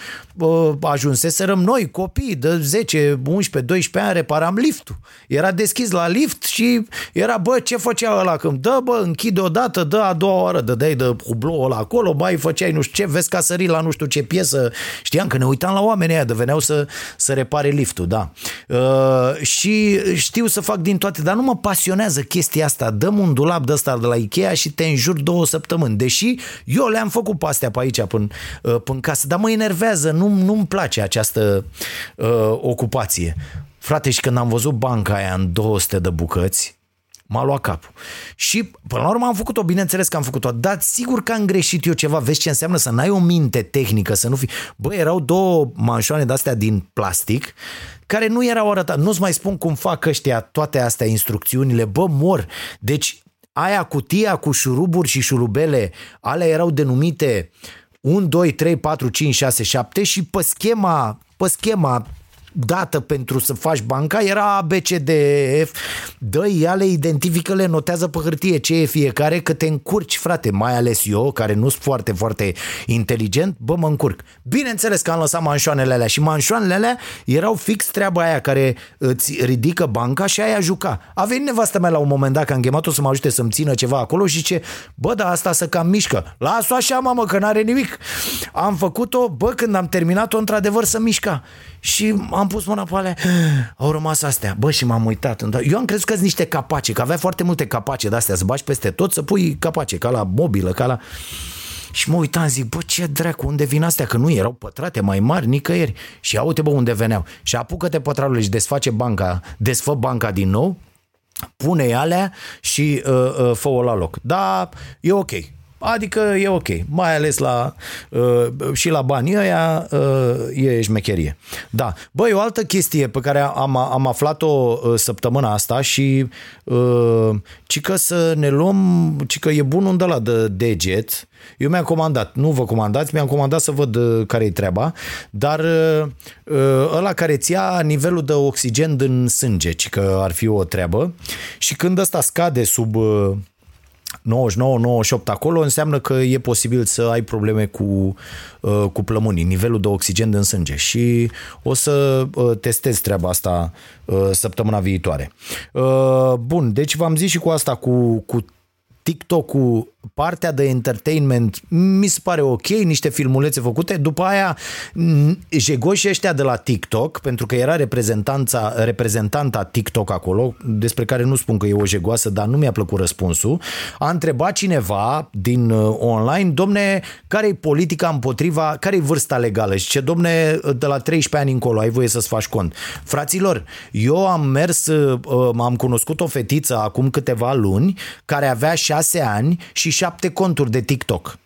ajunseserăm noi, copii de zece, unsprezece, doisprezece ani, reparam liftul. Era deschis la lift și era, bă, ce făcea ăla când dă, bă, închide odată, dă a doua oară, dădeai de hublou ăla acolo, mai făceai nu știu ce, vezi că a sărit la nu știu ce piesă. Știam că ne uitam la oamenii aia, de veneau să, să repare liftul, da. Uh, și știu să fac din toate, dar nu mă pasionează chestia asta, dă un dulap de ăsta de la Ikea și te înjuri două săptămâni, deși eu le-am făcut pe astea pe aici până, până în casă, dar mă enervează, nu, nu-mi place această uh, ocupație. Frate, și când am văzut banca aia în două sute de bucăți, m-a luat capul. Și până la urmă am făcut-o, bineînțeles că am făcut-o, dar sigur că am greșit eu ceva, vezi ce înseamnă să n-ai o minte tehnică, să nu fii... Bă, erau două manșoane de-astea din plastic, care nu erau arătate. Nu-ți mai spun cum fac ăștia toate astea instrucțiunile, bă, mor. Deci aia cutia cu șuruburi și șurubele, alea erau denumite unu, doi, trei, patru, cinci, șase, șapte și pe schema, pe schema dată pentru să faci banca era A B C D E F. Dă-i ale, identifică-le, notează pe hârtie ce e fiecare, că te încurci, frate, mai ales eu, care nu sunt foarte, foarte inteligent, bă, mă încurc. Bineînțeles că am lăsat manșoanele alea și manșoanele alea erau fix treaba aia care îți ridică banca și aia juca. A venit nevastă mea la un moment dat, că am chemat-o să mă ajute să-mi țină ceva acolo și zice, bă, da, asta să cam mișcă. Las-o așa, mamă, că n-are nimic. Am făcut-o, bă, când am terminat-o, într-adevăr să mișca. Și am pus mâna pe alea, au rămas astea, bă, și m-am uitat. Eu am crezut că sunt niște capace, că avea foarte multe capace de-astea, să bagi peste tot, să pui capace, ca la mobilă, ca la... Și mă uitam, zic, bă, ce dracu, unde vin astea? Că nu erau pătrate mai mari nicăieri. Și uite, bă, unde veneau. Și apucă-te, pătrarule, și desface banca, desfă banca din nou, pune-i alea și uh, uh, fă-o la loc. Da, e ok. Adică e ok, mai ales la uh, și la banii ăia uh, e șmecherie. Da. Băi, o altă chestie pe care am, am aflat-o săptămâna asta și uh, cică să ne luăm, cică e bunul de la de deget. Eu mi-am comandat, nu vă comandați, mi-am comandat să văd care-i treaba, dar ăla care ți ia nivelul de oxigen din sânge, cică ar fi o treabă și când ăsta scade sub nouăzeci și nouă, nouăzeci și opt acolo, înseamnă că e posibil să ai probleme cu, cu plămânii, nivelul de oxigen din sânge și o să testez treaba asta săptămâna viitoare. Bun, deci v-am zis și cu asta, cu, cu TikTok-ul, partea de entertainment mi se pare ok, niște filmulețe făcute, după aia jegoșii ăștia de la TikTok, pentru că era reprezentanța, reprezentanta TikTok acolo, despre care nu spun că e o jegoasă, dar nu mi-a plăcut răspunsul, a întrebat cineva din online, domne, care-i politica împotriva, care-i vârsta legală? Și ce, domne, de la treisprezece ani încolo ai voie să-ți faci cont. Fraților, eu am mers, am cunoscut o fetiță acum câteva luni, care avea șase ani și șapte conturi de TikTok.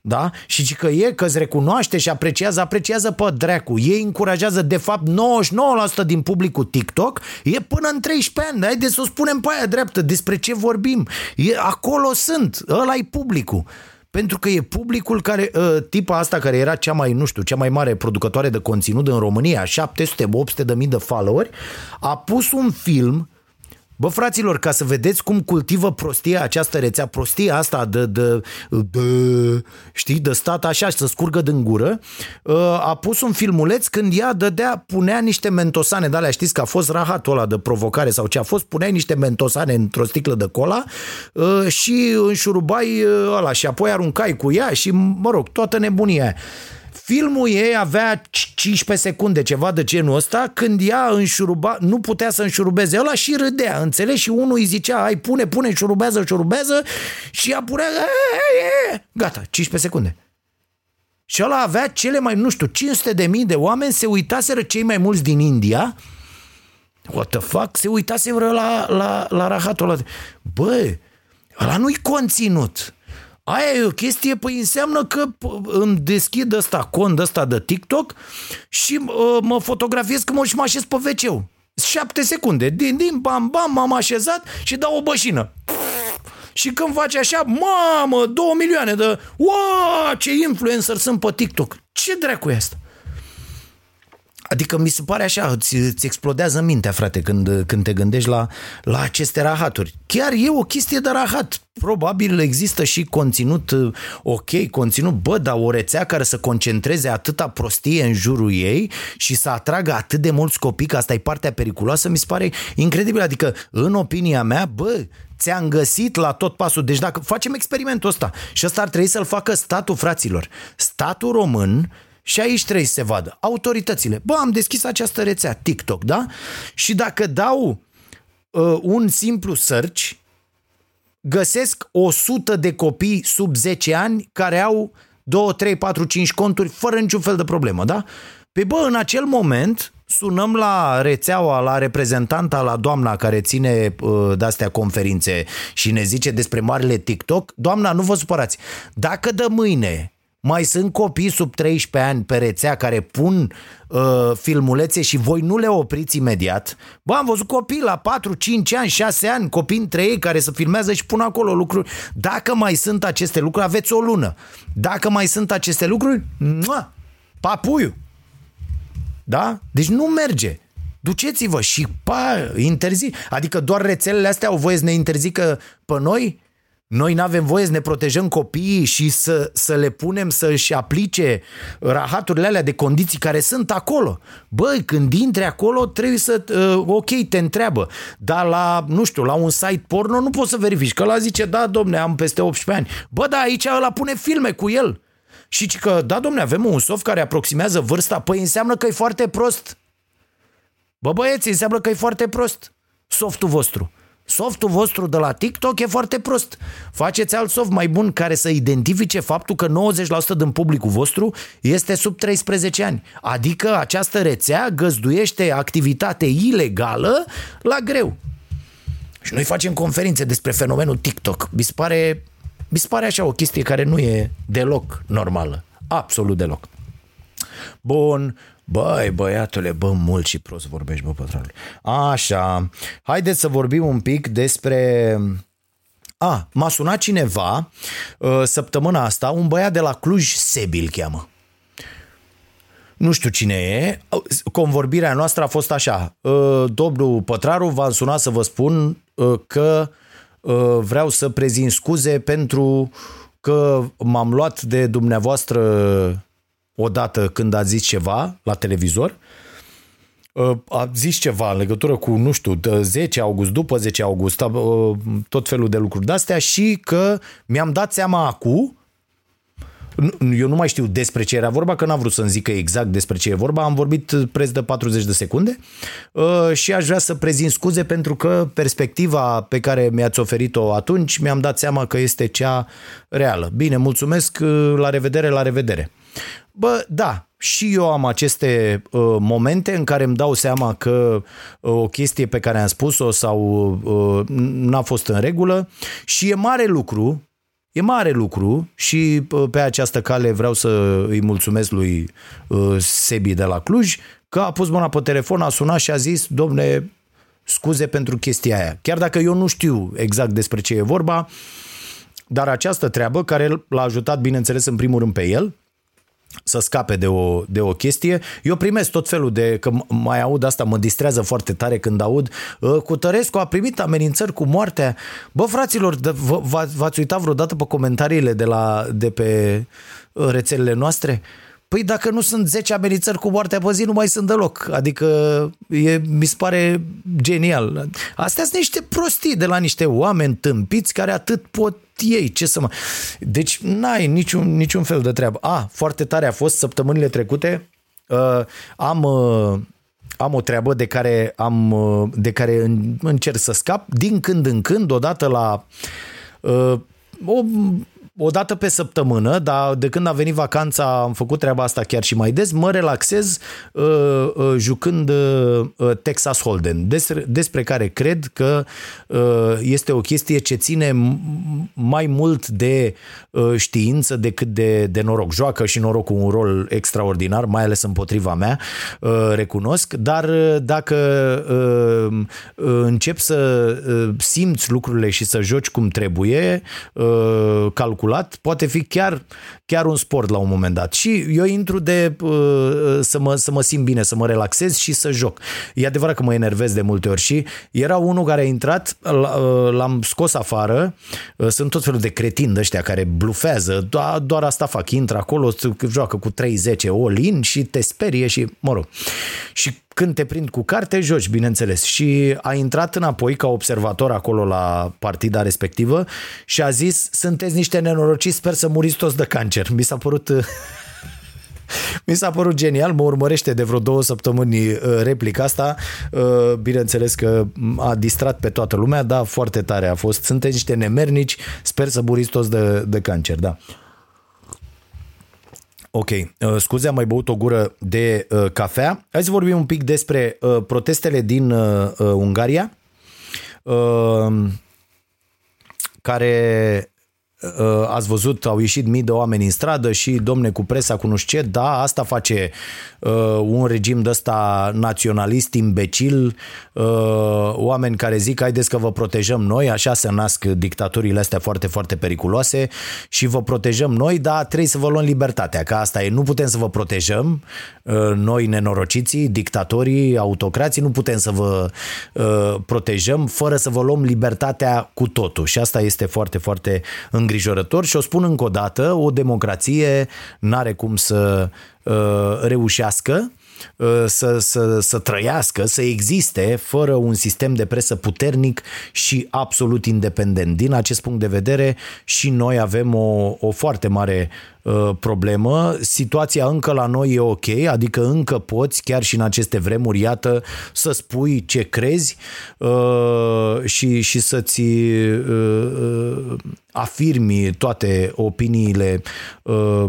Da? Și zic că e, că îți recunoaște și apreciază, apreciază pe dracu. Ei încurajează, de fapt, nouăzeci și nouă la sută din publicul TikTok e până în treisprezece ani. Haideți să o spunem pe aia dreaptă, despre ce vorbim. E, acolo sunt, ăla-i publicul. Pentru că e publicul care, tipa asta care era cea mai, nu știu, cea mai mare producătoare de conținut în România, șapte sute, opt sute de mii de followeri, a pus un film Bă, fraților, ca să vedeți cum cultivă prostia această rețea, prostia asta de, de, de, știi, de stat așa și să scurgă din gură, a pus un filmuleț când ea dădea, punea niște mentosane de alea, știți că a fost rahatul ăla de provocare sau ce a fost, puneai niște mentosane într-o sticlă de cola și înșurubai ăla și apoi aruncai cu ea și, mă rog, toată nebunia. Filmul ei avea cincisprezece secunde, ceva de genul ăsta, când ea înșuruba, nu putea să înșurubeze ăla și râdea, înțelegi? Și unul îi zicea, hai, pune, pune, înșurubează, înșurubează și ea punea, gata, cincisprezece secunde. Și ăla avea cele mai, nu știu, cinci sute de mii de oameni, se uitaseră cei mai mulți din India, what the fuck, se uitaseră la, la, la rahatul ăla. Bă, ăla nu-i conținut. Aia e o chestie, păi înseamnă că îmi deschid ăsta, cont ăsta de TikTok și uh, mă fotografiez că mă și mă așez pe ve ce-ul. șapte secunde, din, din, bam, bam, m-am așezat și dau o bășină. Și când faci așa, mamă, două milioane de, uau, ce influencer sunt pe TikTok. Ce dracu e asta? Adică mi se pare așa, îți, îți explodează mintea, frate, când, când te gândești la, la aceste rahaturi. Chiar e o chestie de rahat. Probabil există și conținut ok, conținut, bă, dar o rețea care să concentreze atâta prostie în jurul ei și să atragă atât de mulți copii, că asta e partea periculoasă, mi se pare incredibil. Adică, în opinia mea, bă, ți-am găsit la tot pasul. Deci dacă facem experimentul ăsta și ăsta ar trebui să-l facă statul, fraților, statul român. Și aici trebuie să se vadă autoritățile. Bă, am deschis această rețea TikTok, da? Și dacă dau uh, un simplu search, găsesc o sută de copii sub zece ani care au doi, trei, patru, cinci conturi fără niciun fel de problemă, da? Pe bă, în acel moment sunăm la rețeaua, la reprezentanta, la doamna care ține uh, de-astea conferințe și ne zice despre marele TikTok. Doamna, nu vă supărați. Dacă de mâine mai sunt copii sub treisprezece ani pe rețea care pun uh, filmulețe și voi nu le opriți imediat. Bă, am văzut copii la patru, cinci ani, șase ani, copii între ei care se filmează și pun acolo lucruri. Dacă mai sunt aceste lucruri, aveți o lună. Dacă mai sunt aceste lucruri, mua, papuiu. Da? Deci nu merge. Duceți-vă și pa, interzic. Adică doar rețelele astea au voie să ne interzică pe noi? Noi n-avem voie să ne protejăm copiii și să, să le punem să-și aplice rahaturile alea de condiții care sunt acolo. Bă, când intri acolo trebuie să, uh, ok, te întreabă, dar la, nu știu, la un site porno nu poți să verifici, că ăla zice, da, domne, am peste optsprezece ani. Bă, da, aici ăla pune filme cu el. Și că, da, domne, avem un soft care aproximează vârsta, păi înseamnă că e foarte prost. Bă, băieți, înseamnă că e foarte prost softul vostru. Softul vostru de la TikTok e foarte prost. Faceți alt soft mai bun care să identifice faptul că nouăzeci la sută din publicul vostru este sub treisprezece ani. Adică această rețea găzduiește activitate ilegală la greu. Și noi facem conferințe despre fenomenul TikTok. Mi se pare, mi se pare așa o chestie care nu e deloc normală. Absolut deloc. Bun. Băi, băiatule, bă, mult și prost vorbești, bă, Pătraru. Așa, haideți să vorbim un pic despre... A, m-a sunat cineva săptămâna asta, un băiat de la Cluj, Sebi îl cheamă. Nu știu cine e, convorbirea noastră a fost așa. Domnul Pătraru, v-am sunat să vă spun că vreau să prezint scuze pentru că m-am luat de dumneavoastră... odată când a zis ceva la televizor, a zis ceva în legătură cu, nu știu, zece august, după zece august, tot felul de lucruri de-astea și că mi-am dat seama acum, eu nu mai știu despre ce era vorba, că n-am vrut să-mi zică exact despre ce e vorba, am vorbit preț de patruzeci de secunde și aș vrea să prezint scuze pentru că perspectiva pe care mi-ați oferit-o atunci mi-am dat seama că este cea reală. Bine, mulțumesc, la revedere, la revedere. Bă, da, și eu am aceste uh, momente în care îmi dau seama că uh, o chestie pe care am spus-o sau uh, n-a fost în regulă și e mare lucru, e mare lucru și uh, pe această cale vreau să îi mulțumesc lui uh, Sebi de la Cluj că a pus mâna pe telefon, a sunat și a zis, domne, scuze pentru chestia aia. Chiar dacă eu nu știu exact despre ce e vorba, dar această treabă care l-a ajutat, bineînțeles, în primul rând pe el, să scape de o, de o chestie. Eu primesc tot felul de, că mai aud asta, mă distrează foarte tare când aud, Cutărescu a primit amenințări cu moartea. Bă, fraților, v- v-ați uitat vreodată pe comentariile de, la, de pe rețelele noastre? Păi dacă nu sunt zece amenințări cu moartea pe zi, nu mai sunt deloc. Adică e, mi se pare genial. Astea sunt niște prostii de la niște oameni tâmpiți care atât pot ei, ce să mă... Deci n-ai niciun, niciun fel de treabă. A, foarte tare a fost săptămânile trecute. Uh, am... Uh, Am o treabă de care, am, de care încerc să scap din când în când, odată la o, o dată pe săptămână, dar de când a venit vacanța am făcut treaba asta chiar și mai des, mă relaxez jucând Texas Hold'em, despre care cred că este o chestie ce ține mai mult de știință decât de, de noroc. Joacă și norocul un rol extraordinar, mai ales împotriva mea, recunosc, dar dacă începi să simți lucrurile și să joci cum trebuie, calculat, poate fi chiar, chiar un sport la un moment dat. Și eu intru de să mă, să mă simt bine, să mă relaxez și să joc. E adevărat că mă enervez de multe ori și era unul care a intrat, l-am scos afară, sunt tot felul de cretini de ăștia care blufează, doar asta fac, intră acolo, joacă cu trei zece all-in și te sperie și, mă rog, și când te prind cu carte, joci, bineînțeles. Și a intrat înapoi ca observator acolo la partida respectivă și a zis, sunteți niște nenorociți, sper să muriți toți de cancer. Mi s-a părut... Mi s-a părut genial, mă urmărește de vreo două săptămâni replica asta, bineînțeles că a distrat pe toată lumea, dar foarte tare a fost, sunteți niște nemernici, sper să muriți toți de, de cancer, da. Ok, scuze, am mai băut o gură de cafea. Hai să vorbim un pic despre protestele din Ungaria, care... Ați văzut, au ieșit mii de oameni în stradă și domne cu presa, cu nu știu ce, da, asta face uh, un regim de ăsta naționalist, imbecil, uh, oameni care zic, haideți că vă protejăm noi, așa se nasc dictaturile astea foarte, foarte periculoase și vă protejăm noi, dar trebuie să vă luăm libertatea, că asta e, nu putem să vă protejăm, uh, noi nenorociții, dictatorii, autocrații, nu putem să vă uh, protejăm fără să vă luăm libertatea cu totul și asta este foarte, foarte îngrijorător. Și o spun încă o dată, o democrație n-are cum să uh, reușească, uh, să, să, să trăiască, să existe fără un sistem de presă puternic și absolut independent. Din acest punct de vedere și noi avem o, o foarte mare uh, problemă. Situația încă la noi e ok, adică încă poți, chiar și în aceste vremuri, iată, să spui ce crezi uh, și, și să-ți... Uh, uh, afirmi toate opiniile uh,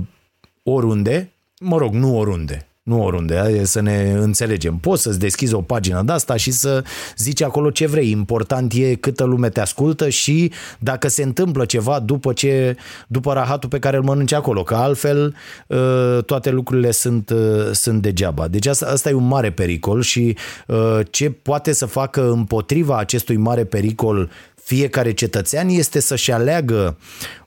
oriunde, mă rog, nu oriunde, nu oriunde, să ne înțelegem. Poți să-ți deschizi o pagină de asta și să zici acolo ce vrei. Important e câtă lume te ascultă și dacă se întâmplă ceva după, ce, după rahatul pe care îl mănânci acolo, că altfel uh, toate lucrurile sunt, uh, sunt degeaba. Deci asta, asta e un mare pericol și uh, ce poate să facă împotriva acestui mare pericol fiecare cetățean este să-și aleagă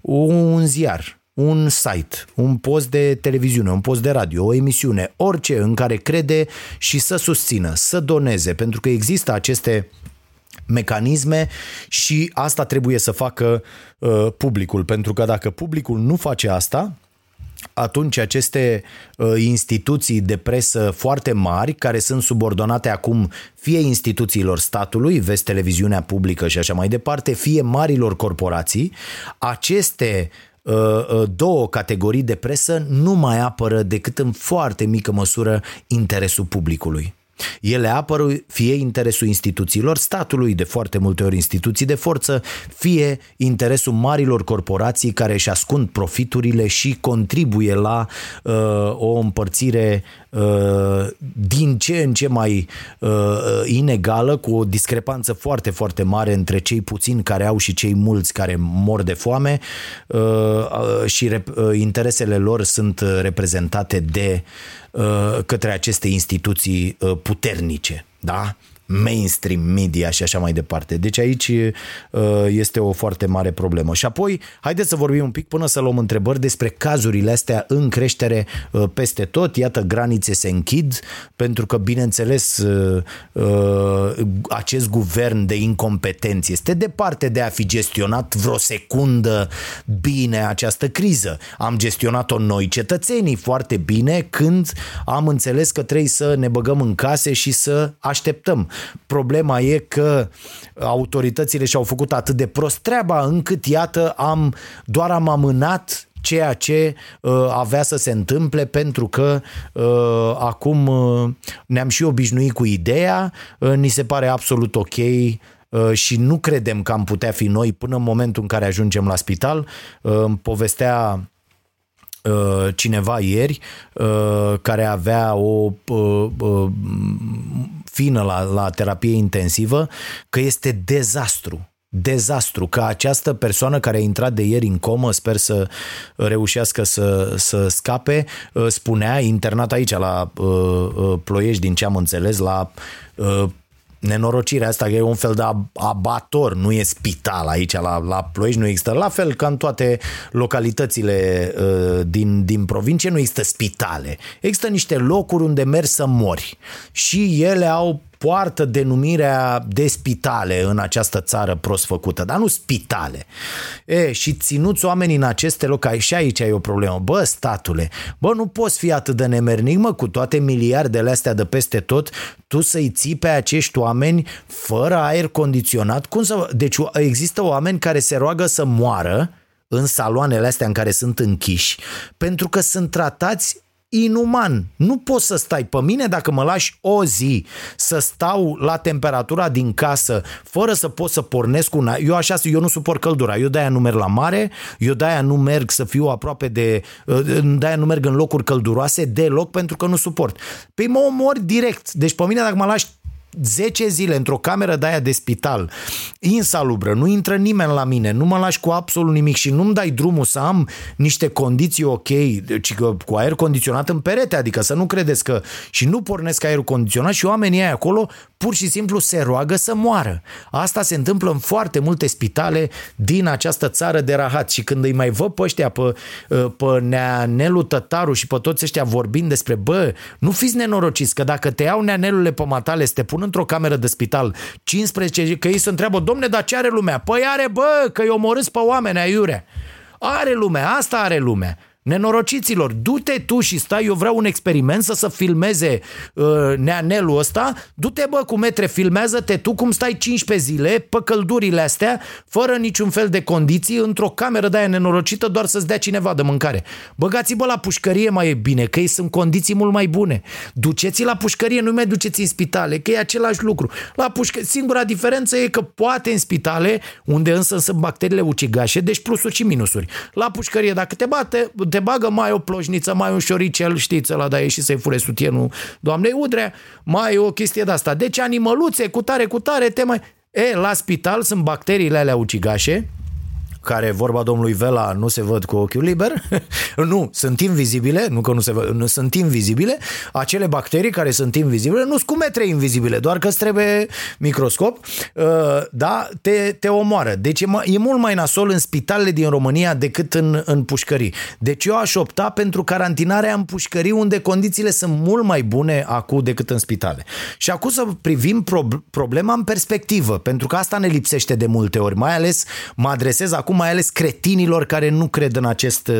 un ziar, un site, un post de televiziune, un post de radio, o emisiune, orice în care crede și să susțină, să doneze, pentru că există aceste mecanisme și asta trebuie să facă uh, publicul, pentru că dacă publicul nu face asta, atunci aceste uh, instituții de presă foarte mari, care sunt subordonate acum fie instituțiilor statului, vezi televiziunea publică și așa mai departe, fie marilor corporații, aceste uh, două categorii de presă nu mai apără decât în foarte mică măsură interesul publicului. Ele apără fie interesul instituțiilor statului, de foarte multe ori instituții de forță, fie interesul marilor corporații care își ascund profiturile și contribuie la uh, o împărțire uh, din ce în ce mai uh, inegală, cu o discrepanță foarte, foarte mare între cei puțini care au și cei mulți care mor de foame uh, uh, și rep- uh, interesele lor sunt reprezentate de către aceste instituții puternice, da? mainstream media și așa mai departe. Deci aici este o foarte mare problemă. Și apoi, haideți să vorbim un pic până să luăm întrebări despre cazurile astea în creștere peste tot. Iată, granițe se închid, pentru că, bineînțeles, acest guvern de incompetenți este departe de a fi gestionat vreo secundă bine această criză. Am gestionat-o noi, cetățenii, foarte bine când am înțeles că trebuie să ne băgăm în case și să așteptăm. Problema e că autoritățile și-au făcut atât de prost treaba încât, iată, am, doar am amânat ceea ce uh, avea să se întâmple, pentru că uh, acum uh, ne-am și obișnuit cu ideea, uh, ni se pare absolut ok și nu credem că am putea fi noi până în momentul în care ajungem la spital. Îmi povestea cineva ieri care avea o fină la, la terapie intensivă că este dezastru. Dezastru, că această persoană care a intrat de ieri în comă, sper să reușească să, să scape, spunea, internat aici la Ploiești, din ce am înțeles, la nenorocirea asta, că e un fel de abator, nu e spital aici la, la Ploiești, nu există, la fel ca în toate localitățile uh, din, din provincie, nu există spitale, există niște locuri unde mergi să mori și ele au poartă denumirea de spitale în această țară prost făcută, dar nu spitale. E, și ținuți oamenii în aceste locuri, și aici e o problemă. Bă, statule, bă, nu poți fi atât de nemernic, mă, cu toate miliardele astea de peste tot, tu să-i ții pe acești oameni fără aer condiționat. Cum să... Deci există oameni care se roagă să moară în saloanele astea în care sunt închiși, pentru că sunt tratați inuman. Nu poți să stai, pe mine dacă mă lași o zi să stau la temperatura din casă fără să pot să pornesc una, eu așa, eu nu suport căldura, eu de-aia nu merg la mare, eu de-aia nu merg să fiu aproape de, de-aia nu merg în locuri călduroase deloc, pentru că nu suport. Păi mă omori direct. Deci pe mine dacă mă lași zece zile într-o cameră de-aia de spital, insalubră, nu intră nimeni la mine, nu mă lași cu absolut nimic și nu-mi dai drumul să am niște condiții ok, ci că cu aer condiționat în perete, adică să nu credeți că, și nu pornesc aerul condiționat și oamenii aia acolo pur și simplu se roagă să moară. Asta se întâmplă în foarte multe spitale din această țară de rahat și când îi mai văd pe ăștia, pe, pe Nea Nelu Tătaru și pe toți ăștia vorbind despre, bă, nu fiți nenorociți, că dacă te iau neanelule pe matale, să te pun într-o cameră de spital cincisprezece, că ei se întreabă, domne, dar ce are lumea? Păi are, bă, că-i omorâți pe oameni, aiurea. Are lumea, asta are lumea. Nenorociților, du-te tu și stai, eu vreau un experiment să se filmeze uh, neanelul ăsta, du-te, bă, cu metre, filmează-te tu cum stai cincisprezece zile pe căldurile astea, fără niciun fel de condiții, într-o cameră de-aia nenorocită, doar să-ți dea cineva de mâncare. Băgați-vă la pușcărie, mai e bine, că ei sunt condiții mult mai bune. Duceți-i la pușcărie, nu mai duceți în spitale, că e același lucru. La pușcă... Singura diferență e că poate în spitale, unde însă sunt bacteriile ucigașe, deci plusuri și minusuri. La pușcărie, dacă te bate, te Te bagă mai o ploșniță, mai un șoricel, știți ăla, da, ieși să-i fure sutienul doamnei Udrea, mai o chestie de asta. Deci animăluțe, cu tare, cu tare, te mai... E, la spital sunt bacteriile alea ucigașe, care, vorba domnului Vela, nu se văd cu ochiul liber, nu, sunt invizibile, nu că nu se văd, nu, sunt invizibile, acele bacterii care sunt invizibile, nu scumetre invizibile, doar că îți trebuie microscop, da, te, te omoară. Deci e, e mult mai nasol în spitalele din România decât în, în pușcării. Deci eu aș opta pentru carantinarea în pușcării, unde condițiile sunt mult mai bune acum decât în spitale. Și acum să privim problema în perspectivă, pentru că asta ne lipsește de multe ori, mai ales mă adresez acum mai ales cretinilor care nu cred în acest,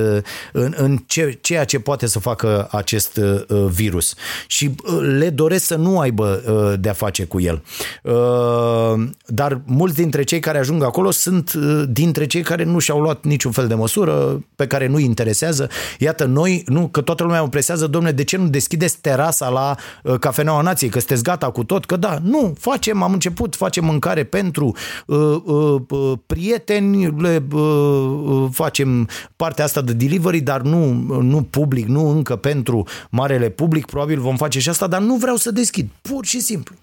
în, în ce, ceea ce poate să facă acest uh, virus și uh, le doresc să nu aibă uh, de-a face cu el. Uh, dar mulți dintre cei care ajung acolo sunt uh, dintre cei care nu și-au luat niciun fel de măsură, pe care nu-i interesează. Iată, noi, nu, că toată lumea mă presează, domne, de ce nu deschideți terasa la uh, Cafeneaua Nației, că sunteți gata cu tot, că da, nu, facem, am început, facem mâncare pentru uh, uh, uh, prieteni, facem partea asta de delivery, dar nu, nu public, nu încă pentru marele public, probabil vom face și asta, dar nu vreau să deschid, pur și simplu.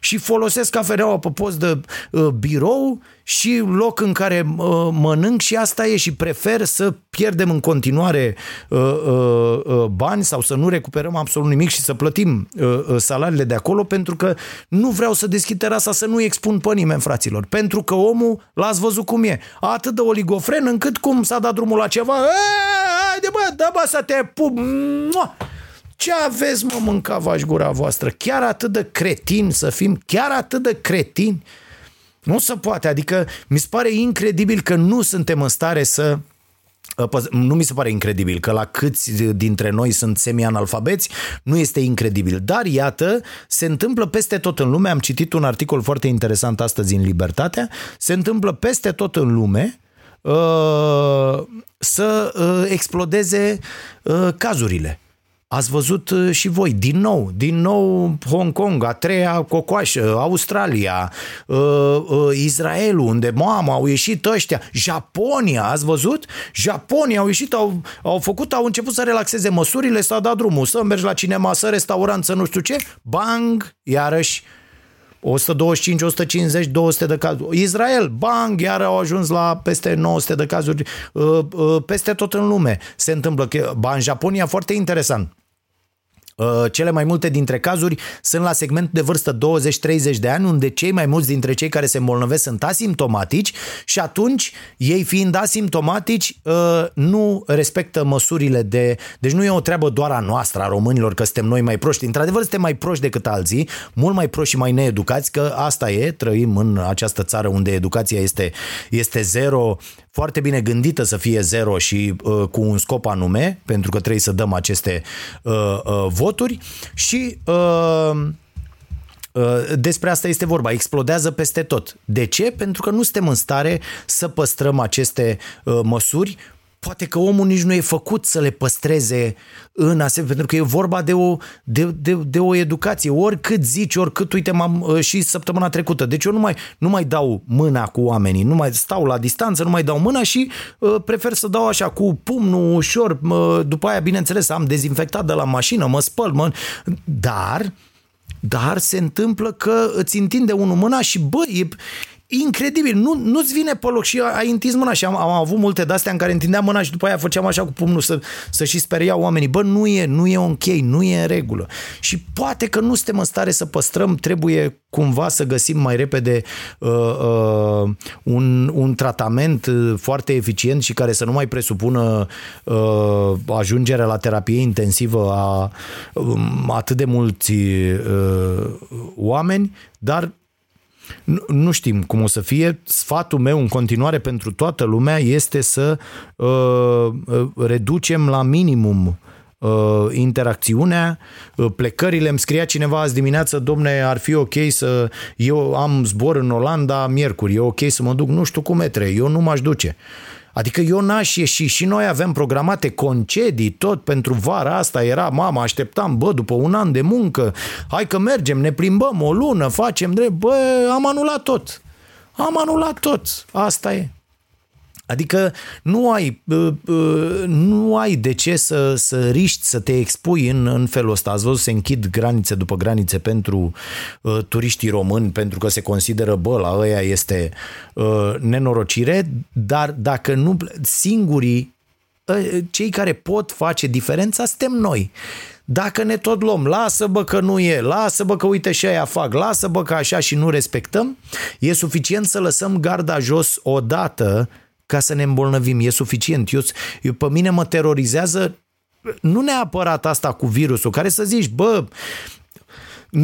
și folosesc cafeneaua pe post de uh, birou și loc în care uh, mănânc și asta e, și prefer să pierdem în continuare uh, uh, uh, bani sau să nu recuperăm absolut nimic și să plătim uh, uh, salariile de acolo, pentru că nu vreau să deschid terasa, să nu expun pe nimeni, fraților, pentru că omul, l-ați văzut cum e, atât de oligofren încât cum s-a dat drumul la ceva, haide bă, da bă să te pup, mua! Ce aveți, mă, mâncavași gura voastră? Chiar atât de cretini să fim? Chiar atât de cretini? Nu se poate, adică mi se pare incredibil că nu suntem în stare să... Nu mi se pare incredibil că la câți dintre noi sunt semi-analfabeți, nu este incredibil, dar iată, se întâmplă peste tot în lume, am citit un articol foarte interesant astăzi în Libertatea, se întâmplă peste tot în lume uh, să uh, explodeze uh, cazurile. Ați văzut și voi, din nou, din nou Hong Kong, a treia cocoașă, Australia, Israelul, unde, mamă, au ieșit ăștia, Japonia, ați văzut? Japonia au ieșit, au, au făcut, au început să relaxeze măsurile, s-a dat drumul, să mergi la cinema, să restaurant, să nu știu ce, bang, iarăși o sută douăzeci și cinci, o sută cincizeci, două sute de cazuri. Israel, bang, iar au ajuns la peste nouă sute de cazuri peste tot în lume. Se întâmplă că, ba, în Japonia, foarte interesant, cele mai multe dintre cazuri sunt la segmentul de vârstă douăzeci-treizeci de ani, unde cei mai mulți dintre cei care se îmbolnăvesc sunt asimptomatici și atunci, ei fiind asimptomatici, nu respectă măsurile de... Deci nu e o treabă doar a noastră, a românilor, că suntem noi mai proști. Într-adevăr, suntem mai proști decât alții, mult mai proști și mai needucați, că asta e, trăim în această țară unde educația este, este zero, foarte bine gândită să fie zero și uh, cu un scop anume, pentru că trebuie să dăm aceste uh, uh, voturi și uh, uh, despre asta este vorba, explodează peste tot. De ce? Pentru că nu suntem în stare să păstrăm aceste uh, măsuri. Poate că omul nici nu e făcut să le păstreze în asemenea, pentru că e vorba de o, de, de, de o educație. Oricât zici, oricât, uite, m-am și săptămâna trecută. Deci eu nu mai, nu mai dau mâna cu oamenii, nu mai stau la distanță, nu mai dau mâna și uh, prefer să dau așa cu pumnul ușor. Uh, după aia, bineînțeles, am dezinfectat de la mașină, mă spăl, mă... Dar, dar se întâmplă că îți întinde unul mâna și bă, e... incredibil, nu, nu-ți vine pe loc și ai întins mâna și am, am avut multe de-astea în care întindeam mâna și după aia făceam așa cu pumnul să, să și speriau oamenii. Bă, nu e, nu e ok, nu e în regulă. Și poate că nu suntem în stare să păstrăm, trebuie cumva să găsim mai repede uh, uh, un, un tratament foarte eficient și care să nu mai presupună uh, ajungerea la terapie intensivă a um, atât de mulți uh, oameni, dar nu știm cum o să fie. Sfatul meu în continuare pentru toată lumea este să uh, reducem la minimum uh, interacțiunea, uh, plecările. Îmi scria cineva azi dimineață, domne, ar fi ok să... Eu am zbor în Olanda miercuri, e ok să mă duc, nu știu cum e trei, eu nu m-aș duce. Adică eu n-aș ieși și noi avem programate concedii, tot pentru vara asta era, mama, așteptam, bă, după un an de muncă, hai că mergem, ne plimbăm o lună, facem drept, bă, am anulat tot, am anulat tot, asta e. Adică nu ai, nu ai de ce să, să riști să te expui în, în felul ăsta. Ați văzut, se închid granițe după granițe pentru uh, turiștii români, pentru că se consideră, bă, la ăia este uh, nenorocire, dar dacă nu, singurii, uh, cei care pot face diferența, suntem noi. Dacă ne tot luăm, lasă bă că nu e, lasă bă că uite și aia fac, lasă bă că așa și nu respectăm, e suficient să lăsăm garda jos odată ca să ne îmbolnăvim, e suficient. Eu, eu, pe mine mă terorizează nu neapărat asta cu virusul, care să zici, bă,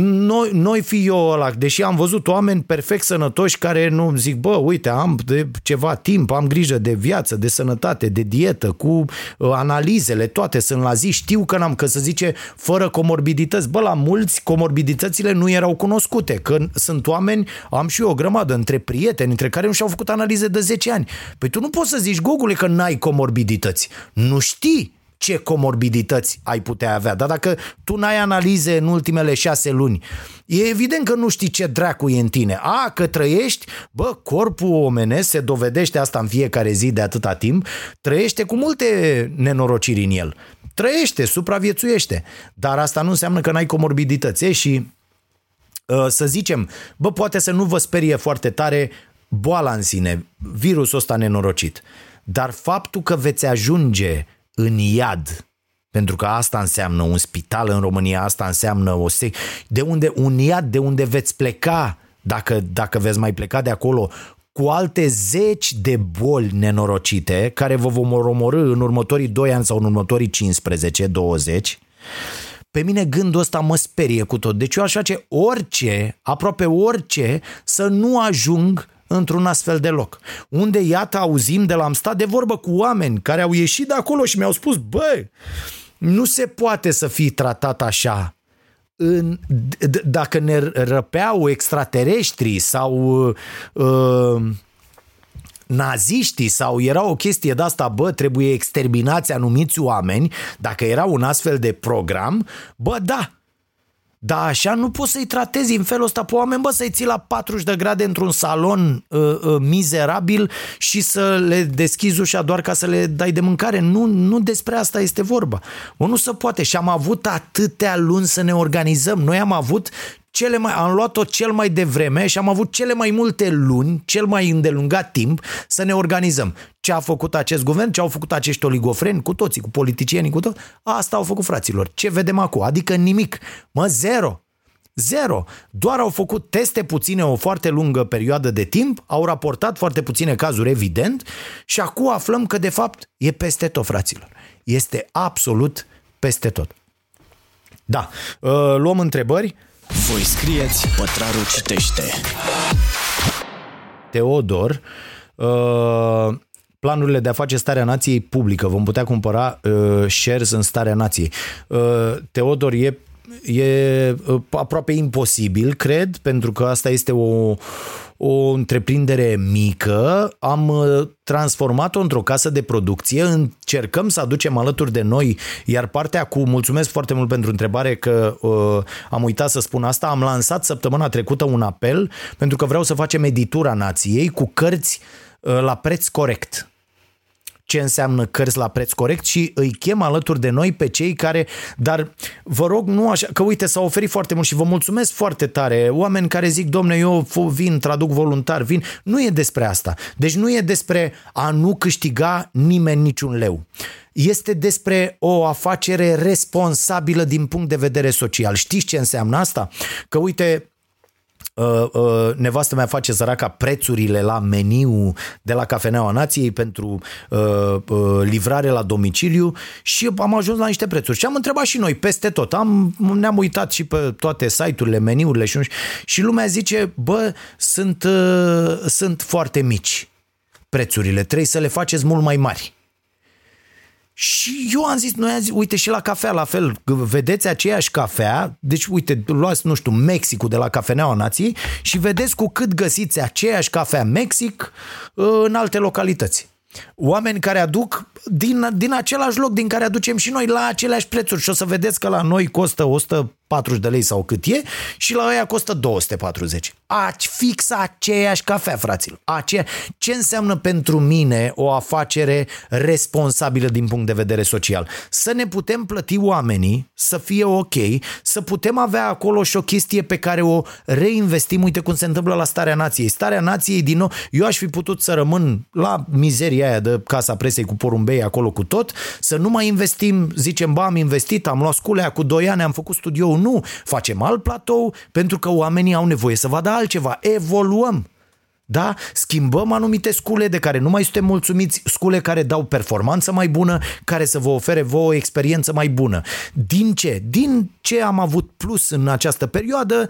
noi, noi fi eu ăla, deși am văzut oameni perfect sănătoși care nu zic, bă, uite, am de ceva timp, am grijă de viață, de sănătate, de dietă, cu analizele, toate sunt la zi, știu că n-am, că să zice, fără comorbidități. Bă, la mulți comorbiditățile nu erau cunoscute, că sunt oameni, am și eu o grămadă, între prieteni, între care nu și-au făcut analize de zece ani. Păi tu nu poți să zici, Gogule, că n-ai comorbidități, nu știi ce comorbidități ai putea avea. Dar dacă tu n-ai analize în ultimele șase luni, e evident că nu știi ce dracu e în tine. A, că trăiești, bă, corpul omenesc, se dovedește asta în fiecare zi de atâta timp, trăiește cu multe nenorociri în el. Trăiește, supraviețuiește. Dar asta nu înseamnă că n-ai comorbidități. E și să zicem, bă, poate să nu vă sperie foarte tare boala în sine, virusul ăsta nenorocit, dar faptul că veți ajunge în iad, pentru că asta înseamnă un spital în România, asta înseamnă o sec... de unde un iad, de unde veți pleca, dacă, dacă veți mai pleca de acolo, cu alte zeci de boli nenorocite care vă vor omorî în următorii doi ani sau în următorii cincisprezece douăzeci, pe mine gândul ăsta mă sperie cu tot. Deci eu aș face orice, aproape orice, să nu ajung într-un astfel de loc. Unde, iată, auzim de la, am stat de vorbă cu oameni care au ieșit de acolo și mi-au spus, bă, nu se poate să fii tratat așa. În, d- dacă ne răpeau extraterestrii sau uh, naziștii sau era o chestie de asta, bă, trebuie exterminați anumiți oameni, dacă era un astfel de program, bă, da, dar așa nu poți să-i tratezi în felul ăsta pe oameni, bă, să-i ții la patruzeci de grade într-un salon uh, uh, mizerabil și să le deschizi ușa doar ca să le dai de mâncare. Nu, nu despre asta este vorba. Bă, nu se poate. Și am avut atâtea luni să ne organizăm. Noi am avut cele mai, am luat-o cel mai devreme și am avut cele mai multe luni, cel mai îndelungat timp să ne organizăm. Ce a făcut acest guvern, ce au făcut acești oligofreni, cu toții, cu politicienii, cu tot, asta au făcut, fraților. Ce vedem acum? Adică nimic. Mă, zero. Zero. Doar au făcut teste puține o foarte lungă perioadă de timp, au raportat foarte puține cazuri, evident, și acum aflăm că, de fapt, e peste tot, fraților. Este absolut peste tot. Da. Luăm întrebări. Voi scrieți, Pătraru citește. Teodor, uh, planurile de a face Starea Nației publică. Vom putea cumpăra uh, shares în Starea Nației. Uh, Teodor, e, e aproape imposibil, cred, pentru că asta este o, o întreprindere mică. Am uh, transformat-o într-o casă de producție, încercăm să aducem alături de noi, iar partea cu, mulțumesc foarte mult pentru întrebare că uh, am uitat să spun asta, am lansat săptămâna trecută un apel pentru că vreau să facem editura Nației cu cărți uh, la preț corect. Ce înseamnă cărți la preț corect? Și îi chem alături de noi pe cei care, dar vă rog, nu așa, că uite, s-a oferit foarte mult și vă mulțumesc foarte tare, oameni care zic, domne, eu vin, traduc voluntar, vin, nu e despre asta. Deci nu e despre a nu câștiga nimeni niciun leu. Este despre o afacere responsabilă din punct de vedere social. Știți ce înseamnă asta? Că uite, Uh, uh, nevastă mea face, săraca, prețurile la meniu de la Cafeneaua Nației pentru uh, uh, livrare la domiciliu și am ajuns la niște prețuri și am întrebat și noi peste tot, am, ne-am uitat și pe toate site-urile, meniurile și, și lumea zice, bă, sunt, uh, sunt foarte mici prețurile, trebuie să le faceți mult mai mari. Și eu am zis, noi am zis, uite, și la cafea la fel, vedeți aceeași cafea, deci uite, luați, nu știu, Mexicul de la Cafeneaua Nației și vedeți cu cât găsiți aceeași cafea Mexic în alte localități. Oameni care aduc din, din același loc din care aducem și noi la aceleași prețuri și o să vedeți că la noi costă o sută patruzeci de lei sau cât e și la aia costă două sute patruzeci. A, fix aceeași cafea, fraților. Aceea. Ce înseamnă pentru mine o afacere responsabilă din punct de vedere social? Să ne putem plăti oamenii, să fie ok, să putem avea acolo și o chestie pe care o reinvestim. Uite cum se întâmplă la Starea Nației. Starea Nației, din nou, eu aș fi putut să rămân la mizeria aia de Casa Presei cu porumbei acolo cu tot, să nu mai investim, zicem, ba, am investit, am luat sculea cu doi ani, am făcut studio. Nu, facem alt platou pentru că oamenii au nevoie să vadă altceva. Evoluăm, da? Schimbăm anumite scule de care nu mai suntem mulțumiți, scule care dau performanță mai bună, care să vă ofere vouă o experiență mai bună. Din ce? Din ce am avut plus în această perioadă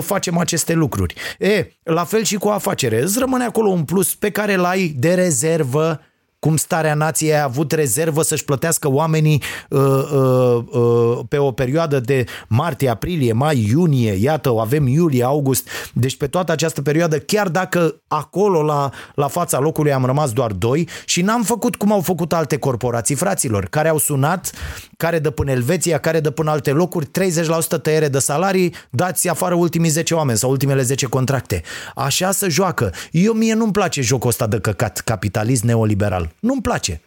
facem aceste lucruri. E, la fel și cu o afacere. Îți rămâne acolo un plus pe care l-ai de rezervă, cum Starea Nației a avut rezervă să-și plătească oamenii uh, uh, uh, pe o perioadă de martie, aprilie, mai, iunie, iată, avem iulie, august, deci pe toată această perioadă, chiar dacă acolo la, la fața locului am rămas doar doi și n-am făcut cum au făcut alte corporații, fraților, care au sunat, care dă până Elveția, care dă până alte locuri, treizeci la sută tăiere de salarii, dați afară ultimii zece oameni sau ultimele zece contracte. Așa se joacă. Eu, mie nu-mi place jocul ăsta de căcat capitalist neoliberal. Nu-mi place.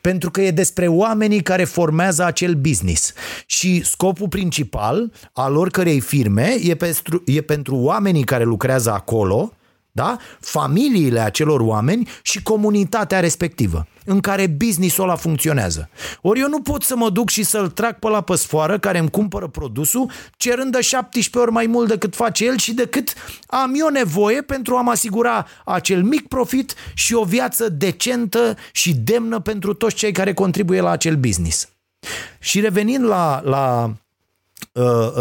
Pentru că e despre oamenii care formează acel business și scopul principal al oricărei firme e pentru, e pentru oamenii care lucrează acolo, da? Familiile acelor oameni și comunitatea respectivă în care business-ul ăla funcționează. Ori eu nu pot să mă duc și să-l trag pe la păsfoară care îmi cumpără produsul cerând de șaptesprezece ori mai mult decât face el și decât am eu nevoie pentru a-mi asigura acel mic profit și o viață decentă și demnă pentru toți cei care contribuie la acel business. Și revenind la... la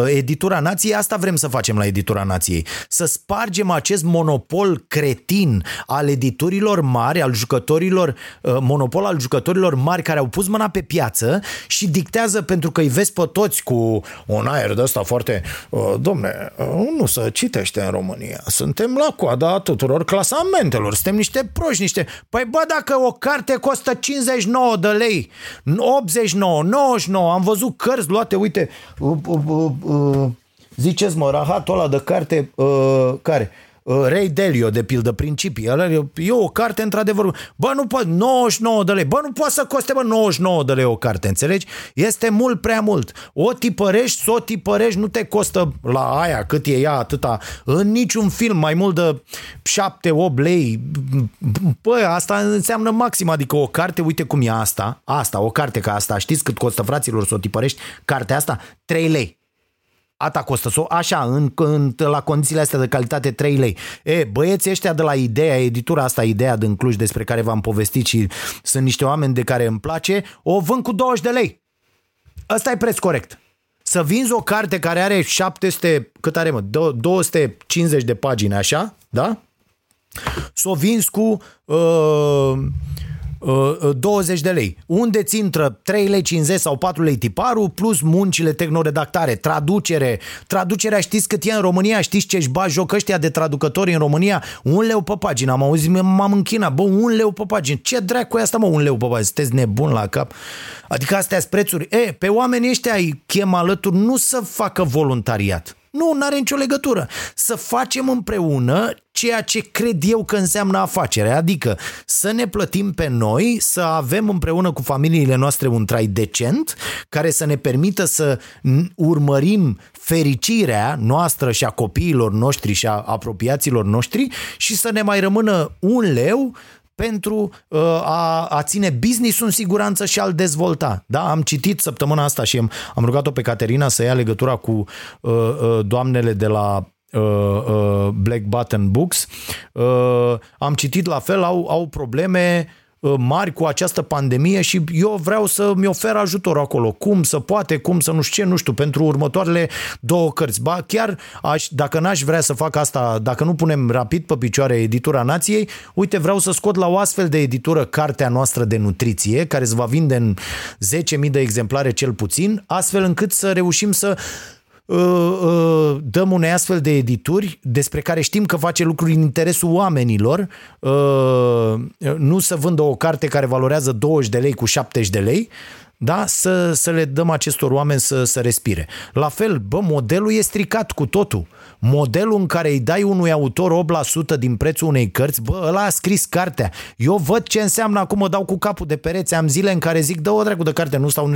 Editura Nației, asta vrem să facem la Editura Nației, să spargem acest monopol cretin al editurilor mari, al jucătorilor, monopol al jucătorilor mari care au pus mâna pe piață și dictează, pentru că îi vezi pe toți cu un aer de ăsta foarte domne, nu se citește în România, suntem la coada tuturor clasamentelor, suntem niște proști, niște... Păi bă, dacă o carte costă cincizeci și nouă de lei, optzeci și nouă, nouăzeci și nouă, am văzut cărți luate, uite, ziceți mă, rahatul ăla de carte uh, care? Uh, Ray Dalio, de pildă, Principii. E o carte într-adevăr, bă, nu poate nouăzeci și nouă de lei, bă, nu poate să coste, bă, nouăzeci și nouă de lei o carte, înțelegi? Este mult prea mult. O tipărești, s-o tipărești, nu te costă la aia cât e ea atâta, în niciun film mai mult de șapte opt lei. Bă, asta înseamnă maxim, adică o carte, uite cum e asta, asta, o carte ca asta, știți cât costă, fraților, s-o tipărești, cartea asta? trei lei. Ata costă, așa, în, în, la condițiile astea de calitate, trei lei. E, băieții ăștia de la Ideea, editura asta, Ideea din Cluj, despre care v-am povestit și sunt niște oameni de care îmi place, o vând cu douăzeci de lei. Ăsta e preț corect. Să vinzi o carte care are șapte sute, cât are mă, două sute cincizeci de pagini, așa, da? Să o vinzi cu... Uh, douăzeci de lei, unde ți intră trei lei cincizeci sau patru lei tiparul plus muncile tehnoredactare, traducere, traducerea știți cât e în România, știți ce-și ba joc ăștia de traducători în România, un leu pe pagină, am auzit, m-am închinat, bă, un leu pe pagină, ce dracu e asta mă, un leu pe pagină, sunteți nebun la cap, adică astea sunt prețuri, e, pe oamenii ăștia îi chem alături, nu să facă voluntariat. Nu, n-are nicio legătură. Să facem împreună ceea ce cred eu că înseamnă afacere, adică să ne plătim pe noi, să avem împreună cu familiile noastre un trai decent, care să ne permită să urmărim fericirea noastră și a copiilor noștri și a apropiaților noștri și să ne mai rămână un leu pentru uh, a, a ține business-ul în siguranță și a-l dezvolta. Da? Am citit săptămâna asta și am, am rugat-o pe Caterina să ia legătura cu uh, uh, doamnele de la uh, uh, Black Button Books. Uh, am citit la fel, au, au probleme mari cu această pandemie și eu vreau să-mi ofer ajutor acolo. Cum să poate, cum să nu știu ce, nu știu, pentru următoarele două cărți. Ba, chiar aș, dacă n-aș vrea să fac asta, dacă nu punem rapid pe picioare Editura Nației, uite, vreau să scot la o astfel de editură cartea noastră de nutriție, care se va vinde în zece mii de exemplare cel puțin, astfel încât să reușim să dăm unei astfel de edituri despre care știm că face lucruri în interesul oamenilor, nu să vândă o carte care valorează douăzeci de lei cu șaptezeci de lei, da? Să, să le dăm acestor oameni să, să respire. La fel, bă, modelul e stricat cu totul. Modelul în care îi dai unui autor opt la sută din prețul unei cărți, bă, ăla a scris cartea. Eu văd ce înseamnă acum, mă dau cu capul de pereți, am zile în care zic, dă-o dracu de carte, nu stau...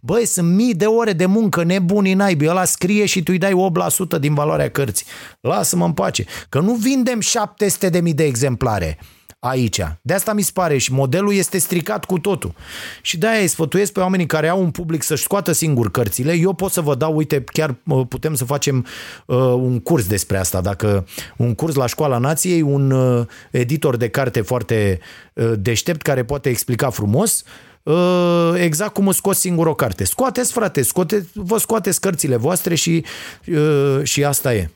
Băi, sunt mii de ore de muncă, nebunii naibii, ăla scrie și tu îi dai opt la sută din valoarea cărții. Lasă-mă în pace, că nu vindem șapte sute de mii de exemplare aici. De asta mi se pare și modelul este stricat cu totul. Și de-aia îi sfătuiesc pe oamenii care au un public să-și scoată singur cărțile. Eu pot să vă dau, uite, chiar putem să facem uh, un curs despre asta. Dacă un curs la Școala Nației, un uh, editor de carte foarte uh, deștept care poate explica frumos uh, exact cum îți scoți singur o carte. Scoateți, frate, scoate, vă scoateți cărțile voastre și, uh, și asta e.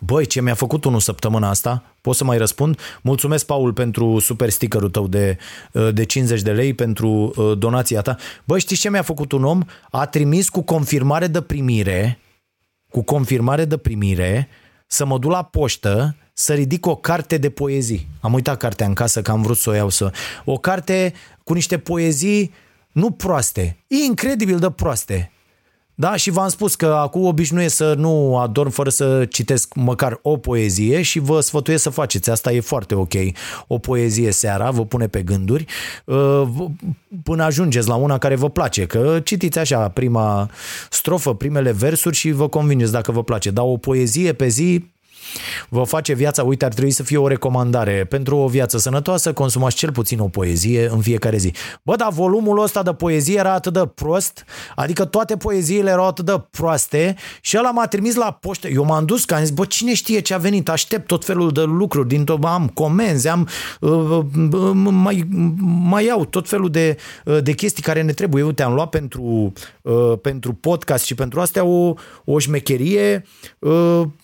Băi, ce mi-a făcut unul săptămâna asta? Pot să mai răspund? Mulțumesc, Paul, pentru super stickerul tău de, de cincizeci de lei, pentru donația ta. Băi, știți ce mi-a făcut un om? A trimis cu confirmare de primire, cu confirmare de primire, să mă duc la poștă, să ridic o carte de poezii. Am uitat cartea în casă, că am vrut să o iau să... O carte cu niște poezii nu proaste, incredibil de proaste. Da, și v-am spus că acum obișnuiesc să nu adorm fără să citesc măcar o poezie și vă sfătuiesc să faceți. Asta e foarte ok. O poezie seara vă pune pe gânduri până ajungeți la una care vă place. Că citiți așa prima strofă, primele versuri și vă convineți dacă vă place. Dar o poezie pe zi vă face viața, uite, ar trebui să fie o recomandare. Pentru o viață sănătoasă, consumați cel puțin o poezie în fiecare zi. Bă, dar volumul ăsta de poezie era atât de prost, adică toate poeziile erau atât de proaste și ăla m-a trimis la poștă. Eu m-am dus că am zis, bă, cine știe ce a venit, aștept tot felul de lucruri, din tot, am comenzi, am, mai, mai iau tot felul de, de chestii care ne trebuie. Uite, am luat pentru, pentru podcast și pentru astea o, o șmecherie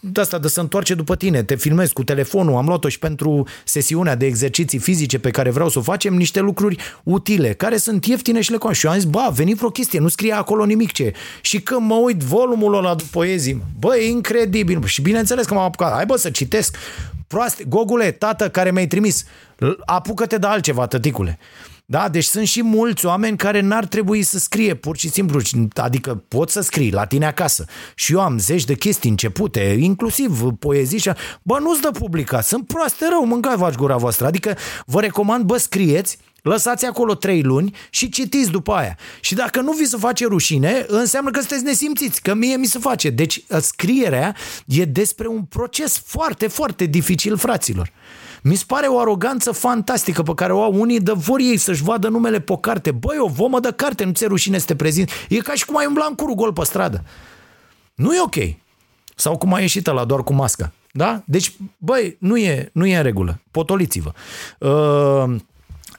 de asta, de să întoarce după tine, te filmezi cu telefonul, am luat-o și pentru sesiunea de exerciții fizice pe care vreau să o facem, niște lucruri utile, care sunt ieftine și le cunosc. Și eu am zis, bă, a venit vreo chestie, nu scrie acolo nimic ce. Și când mă uit volumul ăla de poezii, bă, e incredibil. Și bineînțeles că m-am apucat, hai bă să citesc proaste, Gogule, tată care mi-ai trimis, apucă-te de altceva, tăticule. Da, deci sunt și mulți oameni care n-ar trebui să scrie, pur și simplu, adică pot să scrii la tine acasă. Și eu am zeci de chestii începute, inclusiv poezii și... Bă, nu-ți dă publica, sunt proaste rău, mâncai-vaci gura voastră. Adică vă recomand, bă, scrieți, lăsați acolo trei luni și citiți după aia. Și dacă nu vi se face rușine, înseamnă că sunteți nesimțiți, că mie mi se face. Deci scrierea e despre un proces foarte, foarte dificil, fraților. Mi se pare o aroganță fantastică pe care o au unii, de vor ei să-și vadă numele pe carte. Băi, o vomă de carte, nu ți-e rușine să te prezinți. E ca și cum ai umbla în curul gol pe stradă. Nu e ok. Sau cum a ieșit ăla doar cu masca. Da? Deci, băi, nu e, nu e în regulă. Potoliți-vă. Uh...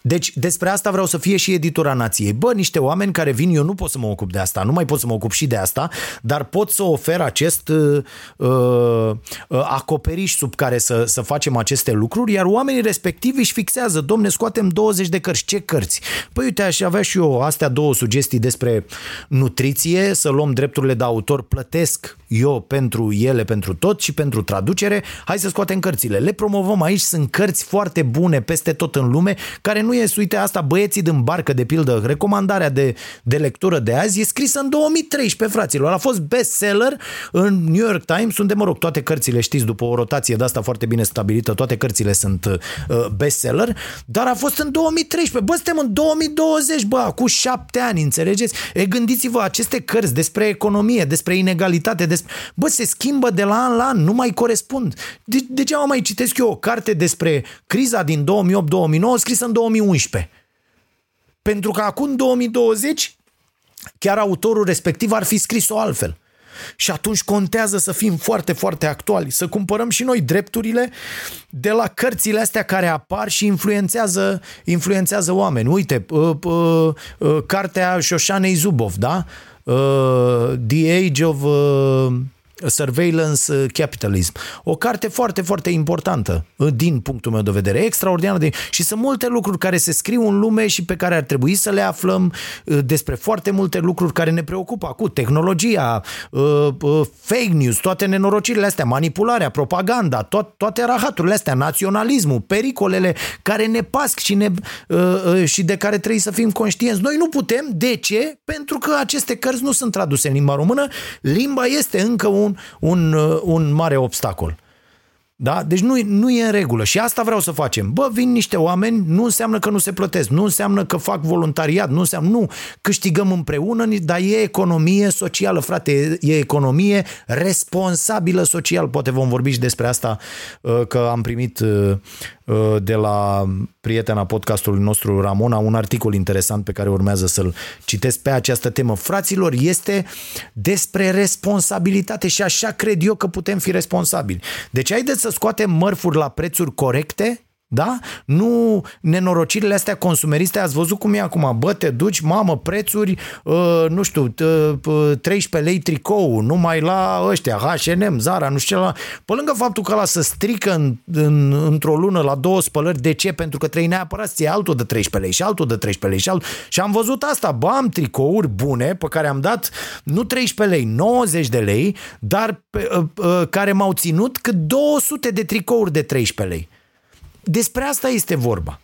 Deci despre asta vreau să fie și editura Nației. Bă, niște oameni care vin, eu nu pot să mă ocup de asta, nu mai pot să mă ocup și de asta, dar pot să ofer acest uh, uh, acoperiș sub care să, să facem aceste lucruri, iar oamenii respectivi își fixează, domne, scoatem douăzeci de cărți, ce cărți? Păi uite, aș avea și eu astea două sugestii despre nutriție, să luăm drepturile de autor, plătesc eu pentru ele, pentru tot și pentru traducere, hai să scoatem cărțile, le promovăm aici, sunt cărți foarte bune peste tot în lume, care nu e, uite asta, Băieții din Barcă, de pildă, recomandarea de, de lectură de azi, e scrisă în două mii treisprezece, fraților, a fost bestseller în New York Times, unde, mă rog, toate cărțile, știți, după o rotație de asta foarte bine stabilită, toate cărțile sunt uh, bestseller, dar a fost în două mii treisprezece, bă, suntem în două mii douăzeci, bă, cu șapte ani, înțelegeți? E, gândiți-vă, aceste cărți despre economie, despre inegalitate, despre... Bă, se schimbă de la an la an, nu mai corespund. De, degeaba mai citesc eu o carte despre criza din două mii opt două mii nouă scrisă în două mii unsprezece. Pentru că acum, două mii douăzeci, chiar autorul respectiv ar fi scris-o altfel. Și atunci contează să fim foarte, foarte actuali, să cumpărăm și noi drepturile de la cărțile astea care apar și influențează, influențează oameni. Uite, uh, uh, uh, cartea Șoșanei Zubov, da? Uh, The Age of uh, Surveillance Capitalism. O carte foarte, foarte importantă din punctul meu de vedere, extraordinară de... și sunt multe lucruri care se scriu în lume și pe care ar trebui să le aflăm, uh, despre foarte multe lucruri care ne preocupă acum, tehnologia, uh, uh, fake news, toate nenorocirile astea, manipularea, propaganda, to- toate rahaturile astea, naționalismul, pericolele care ne pasc și, ne, uh, uh, și de care trebuie să fim conștienți. Noi nu putem, de ce? Pentru că aceste cărți nu sunt traduse în limba română, limba este încă un Un, un mare obstacol. Da? Deci nu, nu e în regulă și asta vreau să facem. Bă, vin niște oameni, nu înseamnă că nu se plătesc, nu înseamnă că fac voluntariat, nu înseamnă, nu, câștigăm împreună, dar e economie socială, frate, e economie responsabilă social. Poate vom vorbi și despre asta, că am primit de la prietena podcastului nostru, Ramona, un articol interesant pe care urmează să-l citesc pe această temă. Fraților, este despre responsabilitate și așa cred eu că putem fi responsabili. Deci haideți să scoatem mărfuri la prețuri corecte, da? Nu nenorocirile astea consumeriste, ați văzut cum e acum, bă, te duci, mamă, prețuri, uh, nu știu, uh, treisprezece lei tricou, numai la ăștia, H and M, Zara, nu știu ce la... Pe lângă faptul că ăla se strică în, în, într-o lună la două spălări, de ce? Pentru că trebuie neapărat să ție altul de treisprezece lei și altul de treisprezece lei și altul... Și am văzut asta, bă, am tricouri bune pe care am dat, nu treisprezece lei, nouăzeci de lei, dar uh, uh, care m-au ținut cât două sute de tricouri de treisprezece lei. Despre asta este vorba.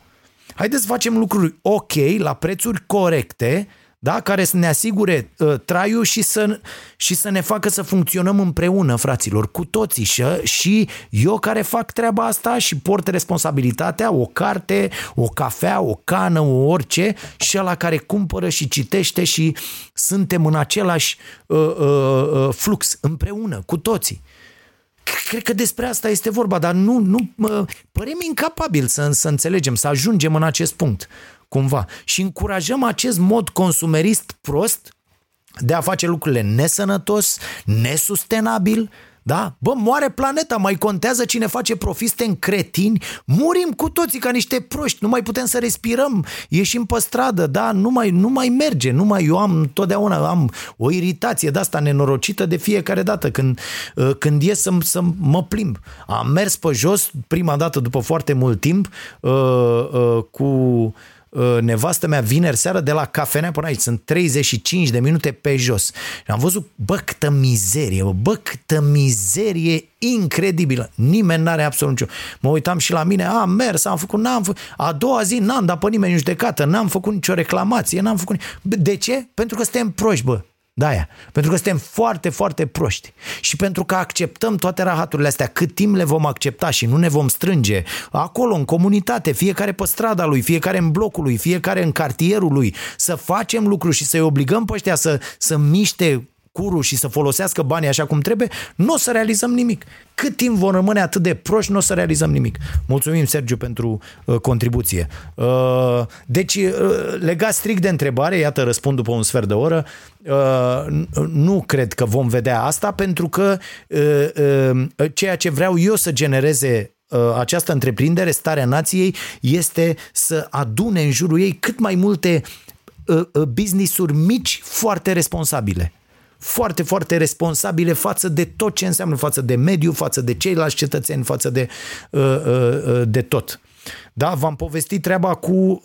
Haideți să facem lucruri ok, la prețuri corecte, da? Care să ne asigure uh, traiul și să, și să ne facă să funcționăm împreună, fraților, cu toții. Și, și eu care fac treaba asta și port responsabilitatea, o carte, o cafea, o cană, o orice, și ăla care cumpără și citește, și suntem în același uh, uh, flux împreună, cu toții. Cred că despre asta este vorba, dar nu, nu părem incapabil să, să înțelegem, să ajungem în acest punct, cumva. Și încurajăm acest mod consumerist prost de a face lucrurile nesănătos, nesustenabil, da? Bă, moare planeta, mai contează cine face profit, suntem cretini, murim cu toții ca niște proști, nu mai putem să respirăm, ieșim pe stradă, da? Nu mai, nu mai merge, nu mai, eu am totdeauna am o iritație de asta nenorocită de fiecare dată când, când ies să, să mă plimb. Am mers pe jos prima dată după foarte mult timp cu nevastă mea vineri seară de la Cafenea până aici, sunt treizeci și cinci de minute pe jos. Și am văzut, bă, câtă mizerie, bă, câtă mizerie incredibilă. Nimeni n-are absolut nicio. Mă uitam și la mine, am mers, am făcut, n-am făcut. A doua zi n-am dat pe nimeni în judecată, n-am făcut nicio reclamație, n-am făcut nicio. De ce? Pentru că suntem proști, bă. De-aia. Pentru că suntem foarte, foarte proști și pentru că acceptăm toate rahaturile astea, cât timp le vom accepta și nu ne vom strânge acolo în comunitate, fiecare pe strada lui, fiecare în blocul lui, fiecare în cartierul lui, să facem lucruri și să-i obligăm pe ăștia să, să miște curul și să folosească banii așa cum trebuie, nu o să realizăm nimic. Cât timp vom rămâne atât de proști, nu o să realizăm nimic. Mulțumim, Sergiu, pentru uh, contribuție. Uh, deci, uh, legat strict de întrebare, iată, răspund după un sfert de oră, uh, nu cred că vom vedea asta, pentru că uh, uh, ceea ce vreau eu să genereze această întreprindere, Starea Nației, este să adune în jurul ei cât mai multe uh, business-uri mici foarte responsabile. Foarte, foarte responsabile față de tot ce înseamnă, față de mediu, față de ceilalți cetățeni, față de, de tot. Da, v-am povestit treaba cu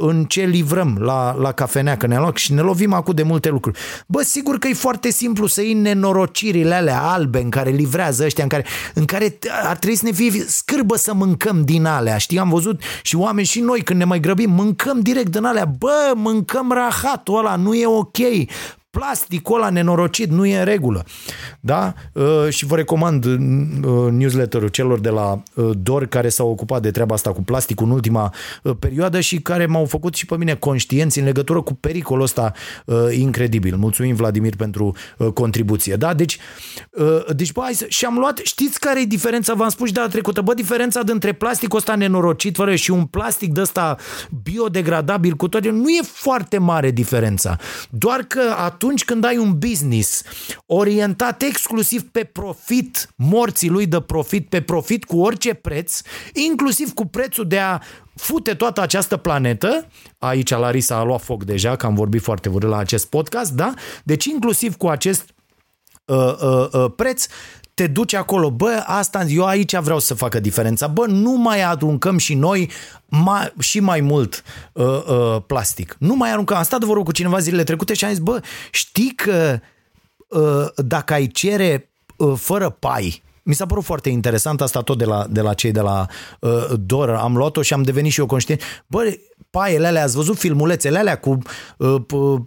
în ce livrăm la, la Cafenea, că ne-a luat și ne lovim acum de multe lucruri. Bă, sigur că e foarte simplu să iei nenorocirile alea albe în care livrează ăștia, în care, în care ar trebui să ne fie scârbă să mâncăm din alea. Știi, am văzut și oameni și noi când ne mai grăbim, mâncăm direct din alea. Bă, mâncăm rahatul ăla, nu e ok. Plasticul ăla nenorocit nu e în regulă. Da? Uh, și vă recomand uh, newsletterul celor de la uh, Dor care s-au ocupat de treaba asta cu plasticul în ultima uh, perioadă și care m-au făcut și pe mine conștienți în legătură cu pericolul ăsta uh, incredibil. Mulțumim, Vladimir, pentru uh, contribuție. Da? Deci, uh, deci bă, hai să... și am luat, știți care e diferența? V-am spus și data trecută. Bă, diferența dintre plasticul ăsta nenorocit fără și un plastic de ăsta biodegradabil cu toate, nu e foarte mare diferența. Doar că atunci Atunci când ai un business orientat exclusiv pe profit, morții lui de profit, pe profit cu orice preț, inclusiv cu prețul de a fute toată această planetă, aici Larisa a luat foc deja, că am vorbit foarte mult la acest podcast, da? Deci inclusiv cu acest uh, uh, uh, preț, te duci acolo, bă, asta, eu aici vreau să facă diferența, bă, nu mai aruncăm și noi mai, și mai mult uh, uh, plastic. Nu mai aruncăm. Am stat de vorbă cu cineva zilele trecute și am zis, bă, știi că uh, dacă ai cere uh, fără pai, mi s-a părut foarte interesant asta tot de la, de la cei de la uh, Dor, am luat-o și am devenit și eu conștient, bă, paiele alea, ați văzut filmulețele alea cu uh, uh,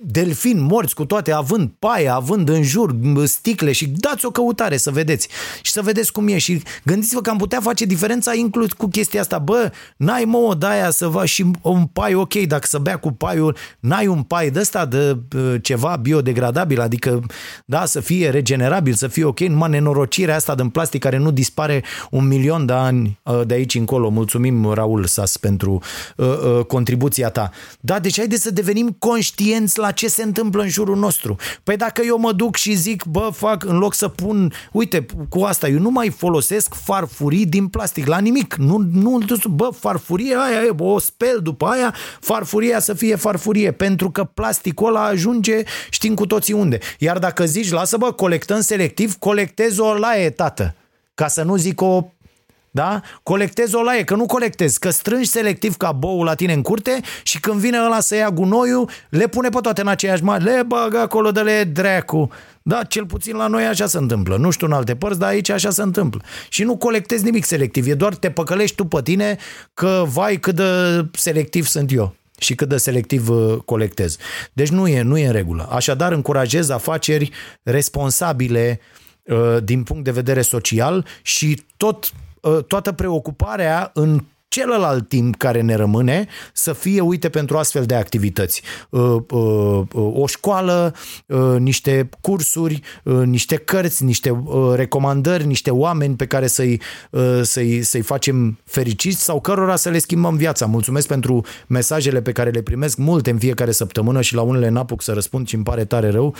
delfini morți cu toate, având paie, având în jur sticle, și dați o căutare să vedeți și să vedeți cum e și gândiți-vă că am putea face diferența inclus cu chestia asta, bă, n-ai mă o daia să va și un pai, ok, dacă să bea cu paiul, n-ai un pai de ăsta de uh, ceva biodegradabil, adică da, să fie regenerabil, să fie ok, numai nenorocirea asta din plastic care nu dispare un milion de ani uh, de aici încolo. Mulțumim, Raul Sas, pentru contribuția ta. Da, deci haideți să devenim conștienți la ce se întâmplă în jurul nostru. Păi dacă eu mă duc și zic, bă, fac, în loc să pun, uite, cu asta, eu nu mai folosesc farfurii din plastic, la nimic, nu, nu, bă, farfurie aia, e, o spel după aia, farfuria să fie farfurie, pentru că plasticul ăla ajunge, știm cu toții unde. Iar dacă zici, lasă, bă, colectăm selectiv, colectez o laie, tată, ca să nu zic o, da? Colectez o laie, că nu colectez, că strângi selectiv ca boul la tine în curte și când vine ăla să ia gunoiul, le pune pe toate în aceeași mare, le bagă acolo de le dracu. Da, cel puțin la noi așa se întâmplă. Nu știu în alte părți, dar aici așa se întâmplă. Și nu colectezi nimic selectiv, e doar te păcălești tu pe tine că vai cât de selectiv sunt eu. și cât de selectiv colectez. Deci nu e, nu e în regulă. Așadar, încurajez afaceri responsabile din punct de vedere social și tot, toată preocuparea în celălalt timp care ne rămâne să fie, uite, pentru astfel de activități. O școală, niște cursuri, niște cărți, niște recomandări, niște oameni pe care să-i, să-i, să-i facem fericiți sau cărora să le schimbăm viața. Mulțumesc pentru mesajele pe care le primesc multe în fiecare săptămână și la unele n-apuc să răspund și îmi pare tare rău,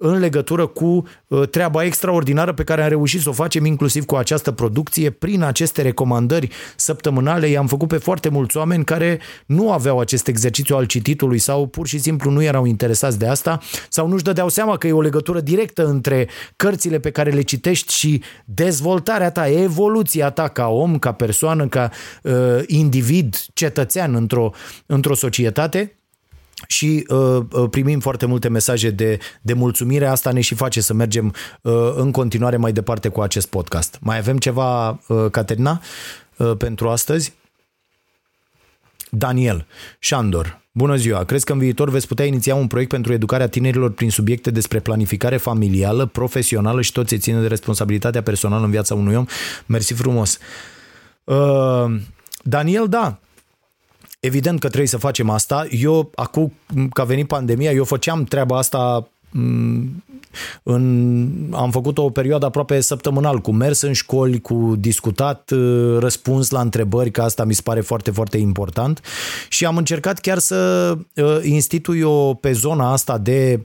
în legătură cu treaba extraordinară pe care am reușit să o facem inclusiv cu această producție, prin aceste recomandări săptămânale. I-am făcut pe foarte mulți oameni care nu aveau acest exercițiu al cititului sau pur și simplu nu erau interesați de asta sau nu-și dădeau seama că e o legătură directă între cărțile pe care le citești și dezvoltarea ta, evoluția ta ca om, ca persoană, ca uh, individ, cetățean într-o, într-o societate. Și uh, primim foarte multe mesaje de, de mulțumire. Asta ne și face să mergem uh, în continuare mai departe cu acest podcast. Mai avem ceva, uh, Caterina, uh, pentru astăzi? Daniel Șandor, bună ziua! Crezi că în viitor veți putea iniția un proiect pentru educarea tinerilor prin subiecte despre planificare familială, profesională și tot ce ține de responsabilitatea personală în viața unui om? Mersi frumos! Uh, Daniel, da! Evident că trebuie să facem asta. Eu, acum că a venit pandemia, eu făceam treaba asta, în, am făcut-o o perioadă aproape săptămânal, cu mers în școli, cu discutat, răspuns la întrebări, că asta mi se pare foarte, foarte important. Și am încercat chiar să institui o pe zona asta de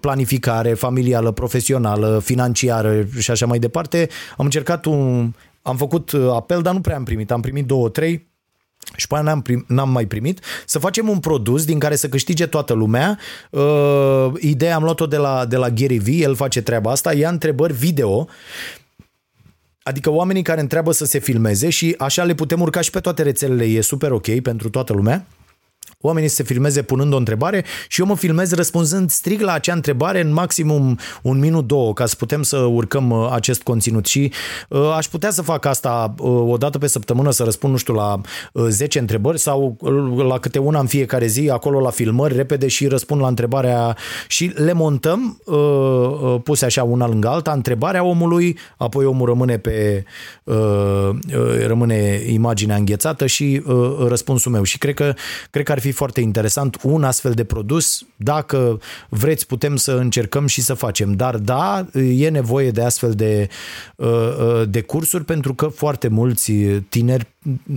planificare familială, profesională, financiară și așa mai departe. Am încercat un, am făcut apel, dar nu prea am primit, am primit două, trei, și până n-am, prim, n-am mai primit, să facem un produs din care să câștige toată lumea. Uh, ideea am luat-o de la, de la Gary V, el face treaba asta, ia întrebări video, adică oamenii care întreabă să se filmeze și așa le putem urca și pe toate rețelele, e super ok pentru toată lumea. Oamenii se filmeze punând o întrebare și eu mă filmez răspunzând strict la acea întrebare în maximum un minut, două, ca să putem să urcăm acest conținut. Și uh, aș putea să fac asta uh, o dată pe săptămână, să răspund, nu știu, la uh, zece întrebări sau uh, la câte una în fiecare zi, acolo la filmări, repede, și răspund la întrebarea și le montăm uh, uh, puse așa una lângă alta, întrebarea omului, apoi omul rămâne pe uh, uh, rămâne imaginea înghețată și uh, răspunsul meu. Și cred că, cred că ar fi foarte interesant un astfel de produs. Dacă vreți, putem să încercăm și să facem, dar da, e nevoie de astfel de, de cursuri, pentru că foarte mulți tineri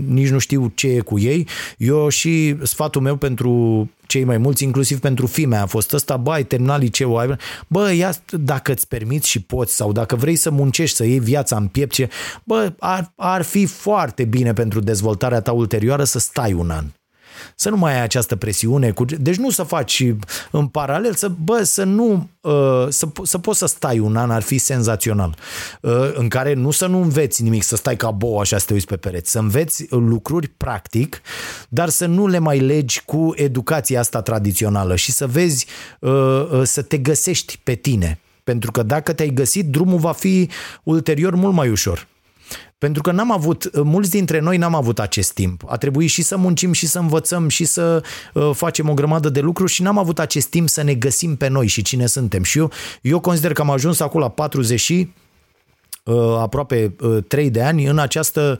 nici nu știu ce e cu ei. Eu și sfatul meu pentru cei mai mulți, inclusiv pentru fimea, a fost ăsta: bă, ai terminat liceul, bă, ia, dacă îți permiți și poți, sau dacă vrei să muncești, să iei viața în piept, ce, bă, ar, ar fi foarte bine pentru dezvoltarea ta ulterioară să stai un an. Să nu mai ai această presiune, cu... deci nu să faci în paralel, să, bă, să nu, să, să poți să stai un an, ar fi senzațional, în care nu să nu înveți nimic, să stai ca bou așa să te uiți pe pereți, să înveți lucruri practic, dar să nu le mai legi cu educația asta tradițională și să vezi, să te găsești pe tine, pentru că dacă te-ai găsit, drumul va fi ulterior mult mai ușor. Pentru că n-am avut, mulți dintre noi n-am avut acest timp. A trebuit și să muncim și să învățăm și să facem o grămadă de lucruri și n-am avut acest timp să ne găsim pe noi și cine suntem. Și eu, eu consider că am ajuns acum la patruzeci și aproape trei de ani în această,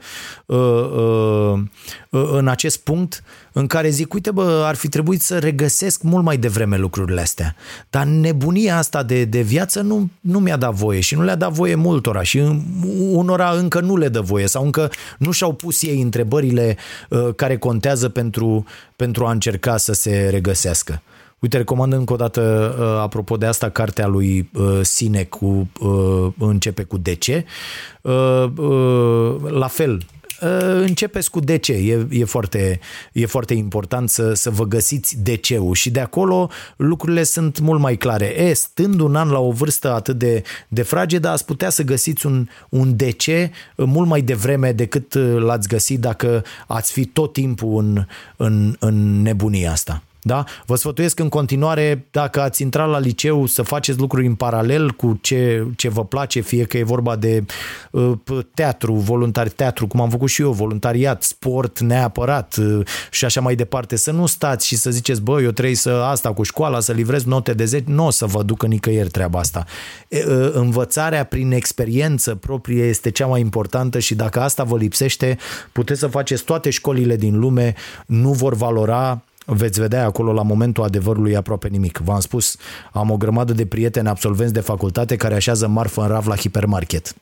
în acest punct în care zic, uite bă, ar fi trebuit să regăsesc mult mai devreme lucrurile astea, dar nebunia asta de, de viață nu, nu mi-a dat voie și nu le-a dat voie multora și unora încă nu le dă voie sau încă nu și-au pus ei întrebările care contează pentru, pentru a încerca să se regăsească. Uite, recomand încă o dată, apropo de asta, cartea lui Sinek, cu, începe cu de ce. La fel, începeți cu de ce, e, e, foarte, e foarte important să, să vă găsiți de ce-ul și de acolo lucrurile sunt mult mai clare. E, stând un an la o vârstă atât de, de fragedă, ați putea să găsiți un, un de ce mult mai devreme decât l-ați găsit dacă ați fi tot timpul în, în, în nebunia asta. Da? Vă sfătuiesc în continuare, dacă ați intrat la liceu, să faceți lucruri în paralel cu ce, ce vă place, fie că e vorba de uh, teatru, voluntari teatru, cum am făcut și eu, voluntariat, sport neapărat uh, și așa mai departe. Să nu stați și să ziceți, bă, eu trebuie să asta cu școala, să livrez note de zece, nu o să vă ducă nicăieri treaba asta. Uh, învățarea prin experiență proprie este cea mai importantă și dacă asta vă lipsește, puteți să faceți toate școlile din lume, nu vor valora. Veți vedea acolo la momentul adevărului aproape nimic. V-am spus, am o grămadă de prieteni absolvenți de facultate care așează marfă în raft la hipermarket.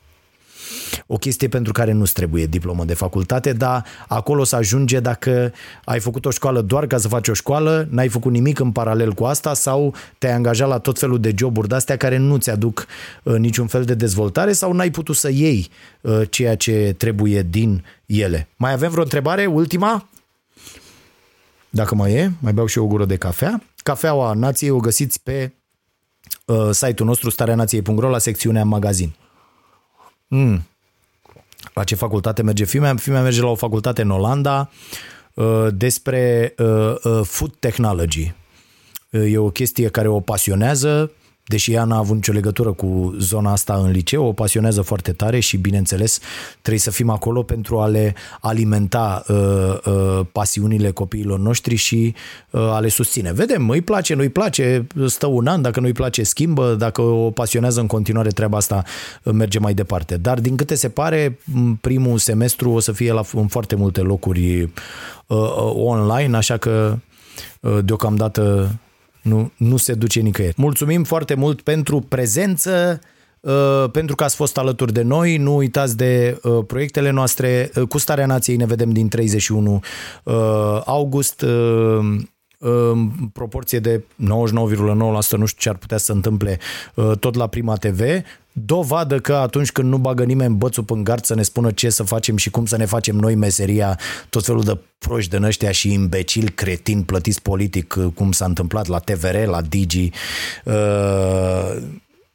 O chestie pentru care nu-ți trebuie diplomă de facultate, dar acolo se ajunge dacă ai făcut o școală doar ca să faci o școală, n-ai făcut nimic în paralel cu asta sau te-ai angajat la tot felul de joburi de-astea care nu-ți aduc niciun fel de dezvoltare sau n-ai putut să iei ceea ce trebuie din ele. Mai avem vreo întrebare? Ultima? Dacă mai e, mai beau și eu o gură de cafea. Cafeaua Nației o găsiți pe uh, site-ul nostru starea nației punct ro la secțiunea magazin. Mm. La ce facultate merge fimea? Fimea merge la o facultate în Olanda uh, despre uh, uh, food technology. Uh, e o chestie care o pasionează, deși ea n-a avut nicio legătură cu zona asta în liceu, o pasionează foarte tare și, bineînțeles, trebuie să fim acolo pentru a le alimenta uh, uh, pasiunile copiilor noștri și uh, a le susține. Vedem, îi place, nu-i place, stă un an, dacă nu-i place, schimbă, dacă o pasionează în continuare treaba asta, merge mai departe. Dar, din câte se pare, primul semestru o să fie la, în foarte multe locuri uh, uh, online, așa că, uh, deocamdată, Nu, nu se duce nicăieri. Mulțumim foarte mult pentru prezență, pentru că ați fost alături de noi. Nu uitați de proiectele noastre. Cu Starea Nației ne vedem din treizeci și unu august. În proporție de nouăzeci și nouă virgulă nouă la sută, nu știu ce ar putea să se întâmple tot la Prima te ve. Dovadă că atunci când nu bagă nimeni bățul în gard să ne spună ce să facem și cum să ne facem noi meseria, tot felul de proști din ăștia și imbecili, cretini, plătiți politic, cum s-a întâmplat la te ve re, la Digi.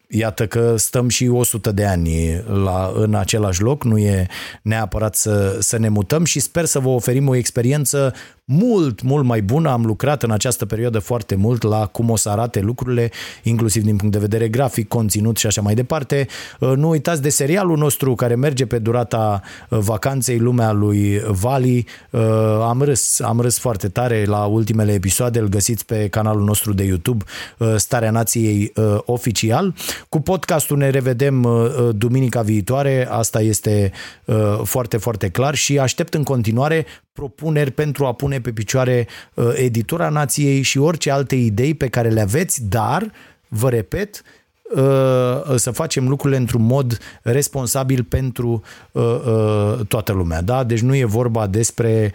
Iată că stăm și o sută de ani la, în același loc, nu e neapărat să, să ne mutăm și sper să vă oferim o experiență mult, mult mai bună. Am lucrat în această perioadă foarte mult la cum o să arate lucrurile, inclusiv din punct de vedere grafic, conținut și așa mai departe. Nu uitați de serialul nostru care merge pe durata vacanței, Lumea lui Vali. Am râs, am râs foarte tare la ultimele episoade, îl găsiți pe canalul nostru de YouTube, Starea Nației Oficial. Cu podcastul ne revedem duminica viitoare, asta este foarte, foarte clar și aștept în continuare propuneri pentru a pune pe picioare Editura Nației și orice alte idei pe care le aveți, dar, vă repet, să facem lucrurile într-un mod responsabil pentru toată lumea. Da? Deci nu e vorba despre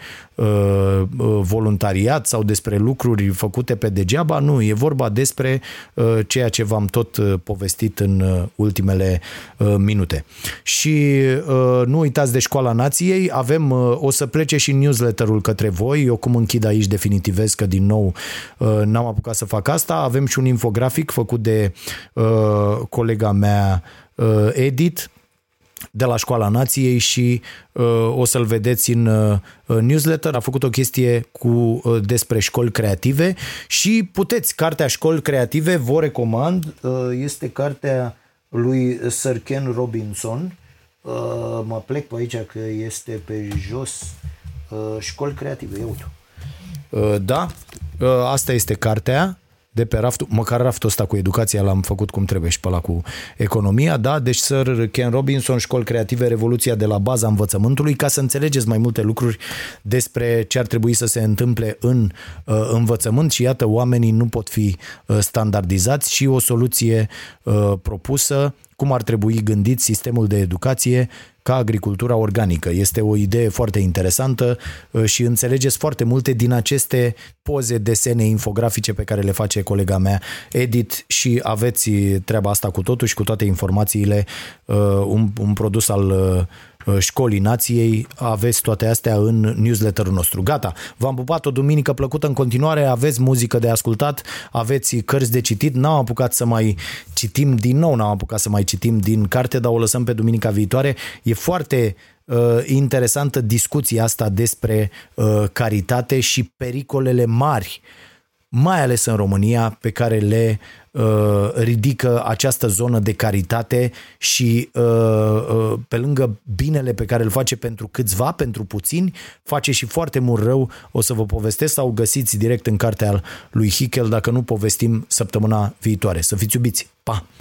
voluntariat sau despre lucruri făcute pe degeaba, nu, e vorba despre ceea ce v-am tot povestit în ultimele minute. Și nu uitați de Școala Nației, avem, o să plece și newsletterul către voi, eu cum închid aici definitivez că din nou n-am apucat să fac asta, avem și un infografic făcut de colega mea Edit de la Școala Nației și o să-l vedeți în newsletter. A făcut o chestie cu despre școli creative și puteți, cartea Școli Creative vă recomand, este cartea lui Sir Ken Robinson, mă plec pe aici că este pe jos, Școli Creative, eu uite. Da, asta este cartea de pe raftul, măcar raftul ăsta cu educația l-am făcut cum trebuie și pe ăla cu economia, da, deci Sir Ken Robinson, Școli Creative, Revoluția de la baza învățământului, ca să înțelegeți mai multe lucruri despre ce ar trebui să se întâmple în uh, învățământ și iată, oamenii nu pot fi uh, standardizați și o soluție uh, propusă, cum ar trebui gândit sistemul de educație ca agricultura organică. Este o idee foarte interesantă și înțelegeți foarte multe din aceste poze, desene, infografice pe care le face colega mea Edit și aveți treaba asta cu totul și cu toate informațiile, un, un produs al Școlii Nației, aveți toate astea în newsletterul nostru. Gata, v-am pupat, o duminică plăcută în continuare, aveți muzică de ascultat, aveți cărți de citit, n-am apucat să mai citim din nou, n-am apucat să mai citim din carte, dar o lăsăm pe duminica viitoare. E foarte uh, interesantă discuția asta despre uh, caritate și pericolele mari mai ales în România, pe care le uh, ridică această zonă de caritate și uh, uh, pe lângă binele pe care îl face pentru câțiva, pentru puțini, face și foarte mult rău. O să vă povestesc sau găsiți direct în cartea lui Hickel, dacă nu povestim săptămâna viitoare. Să fiți iubiți! Pa!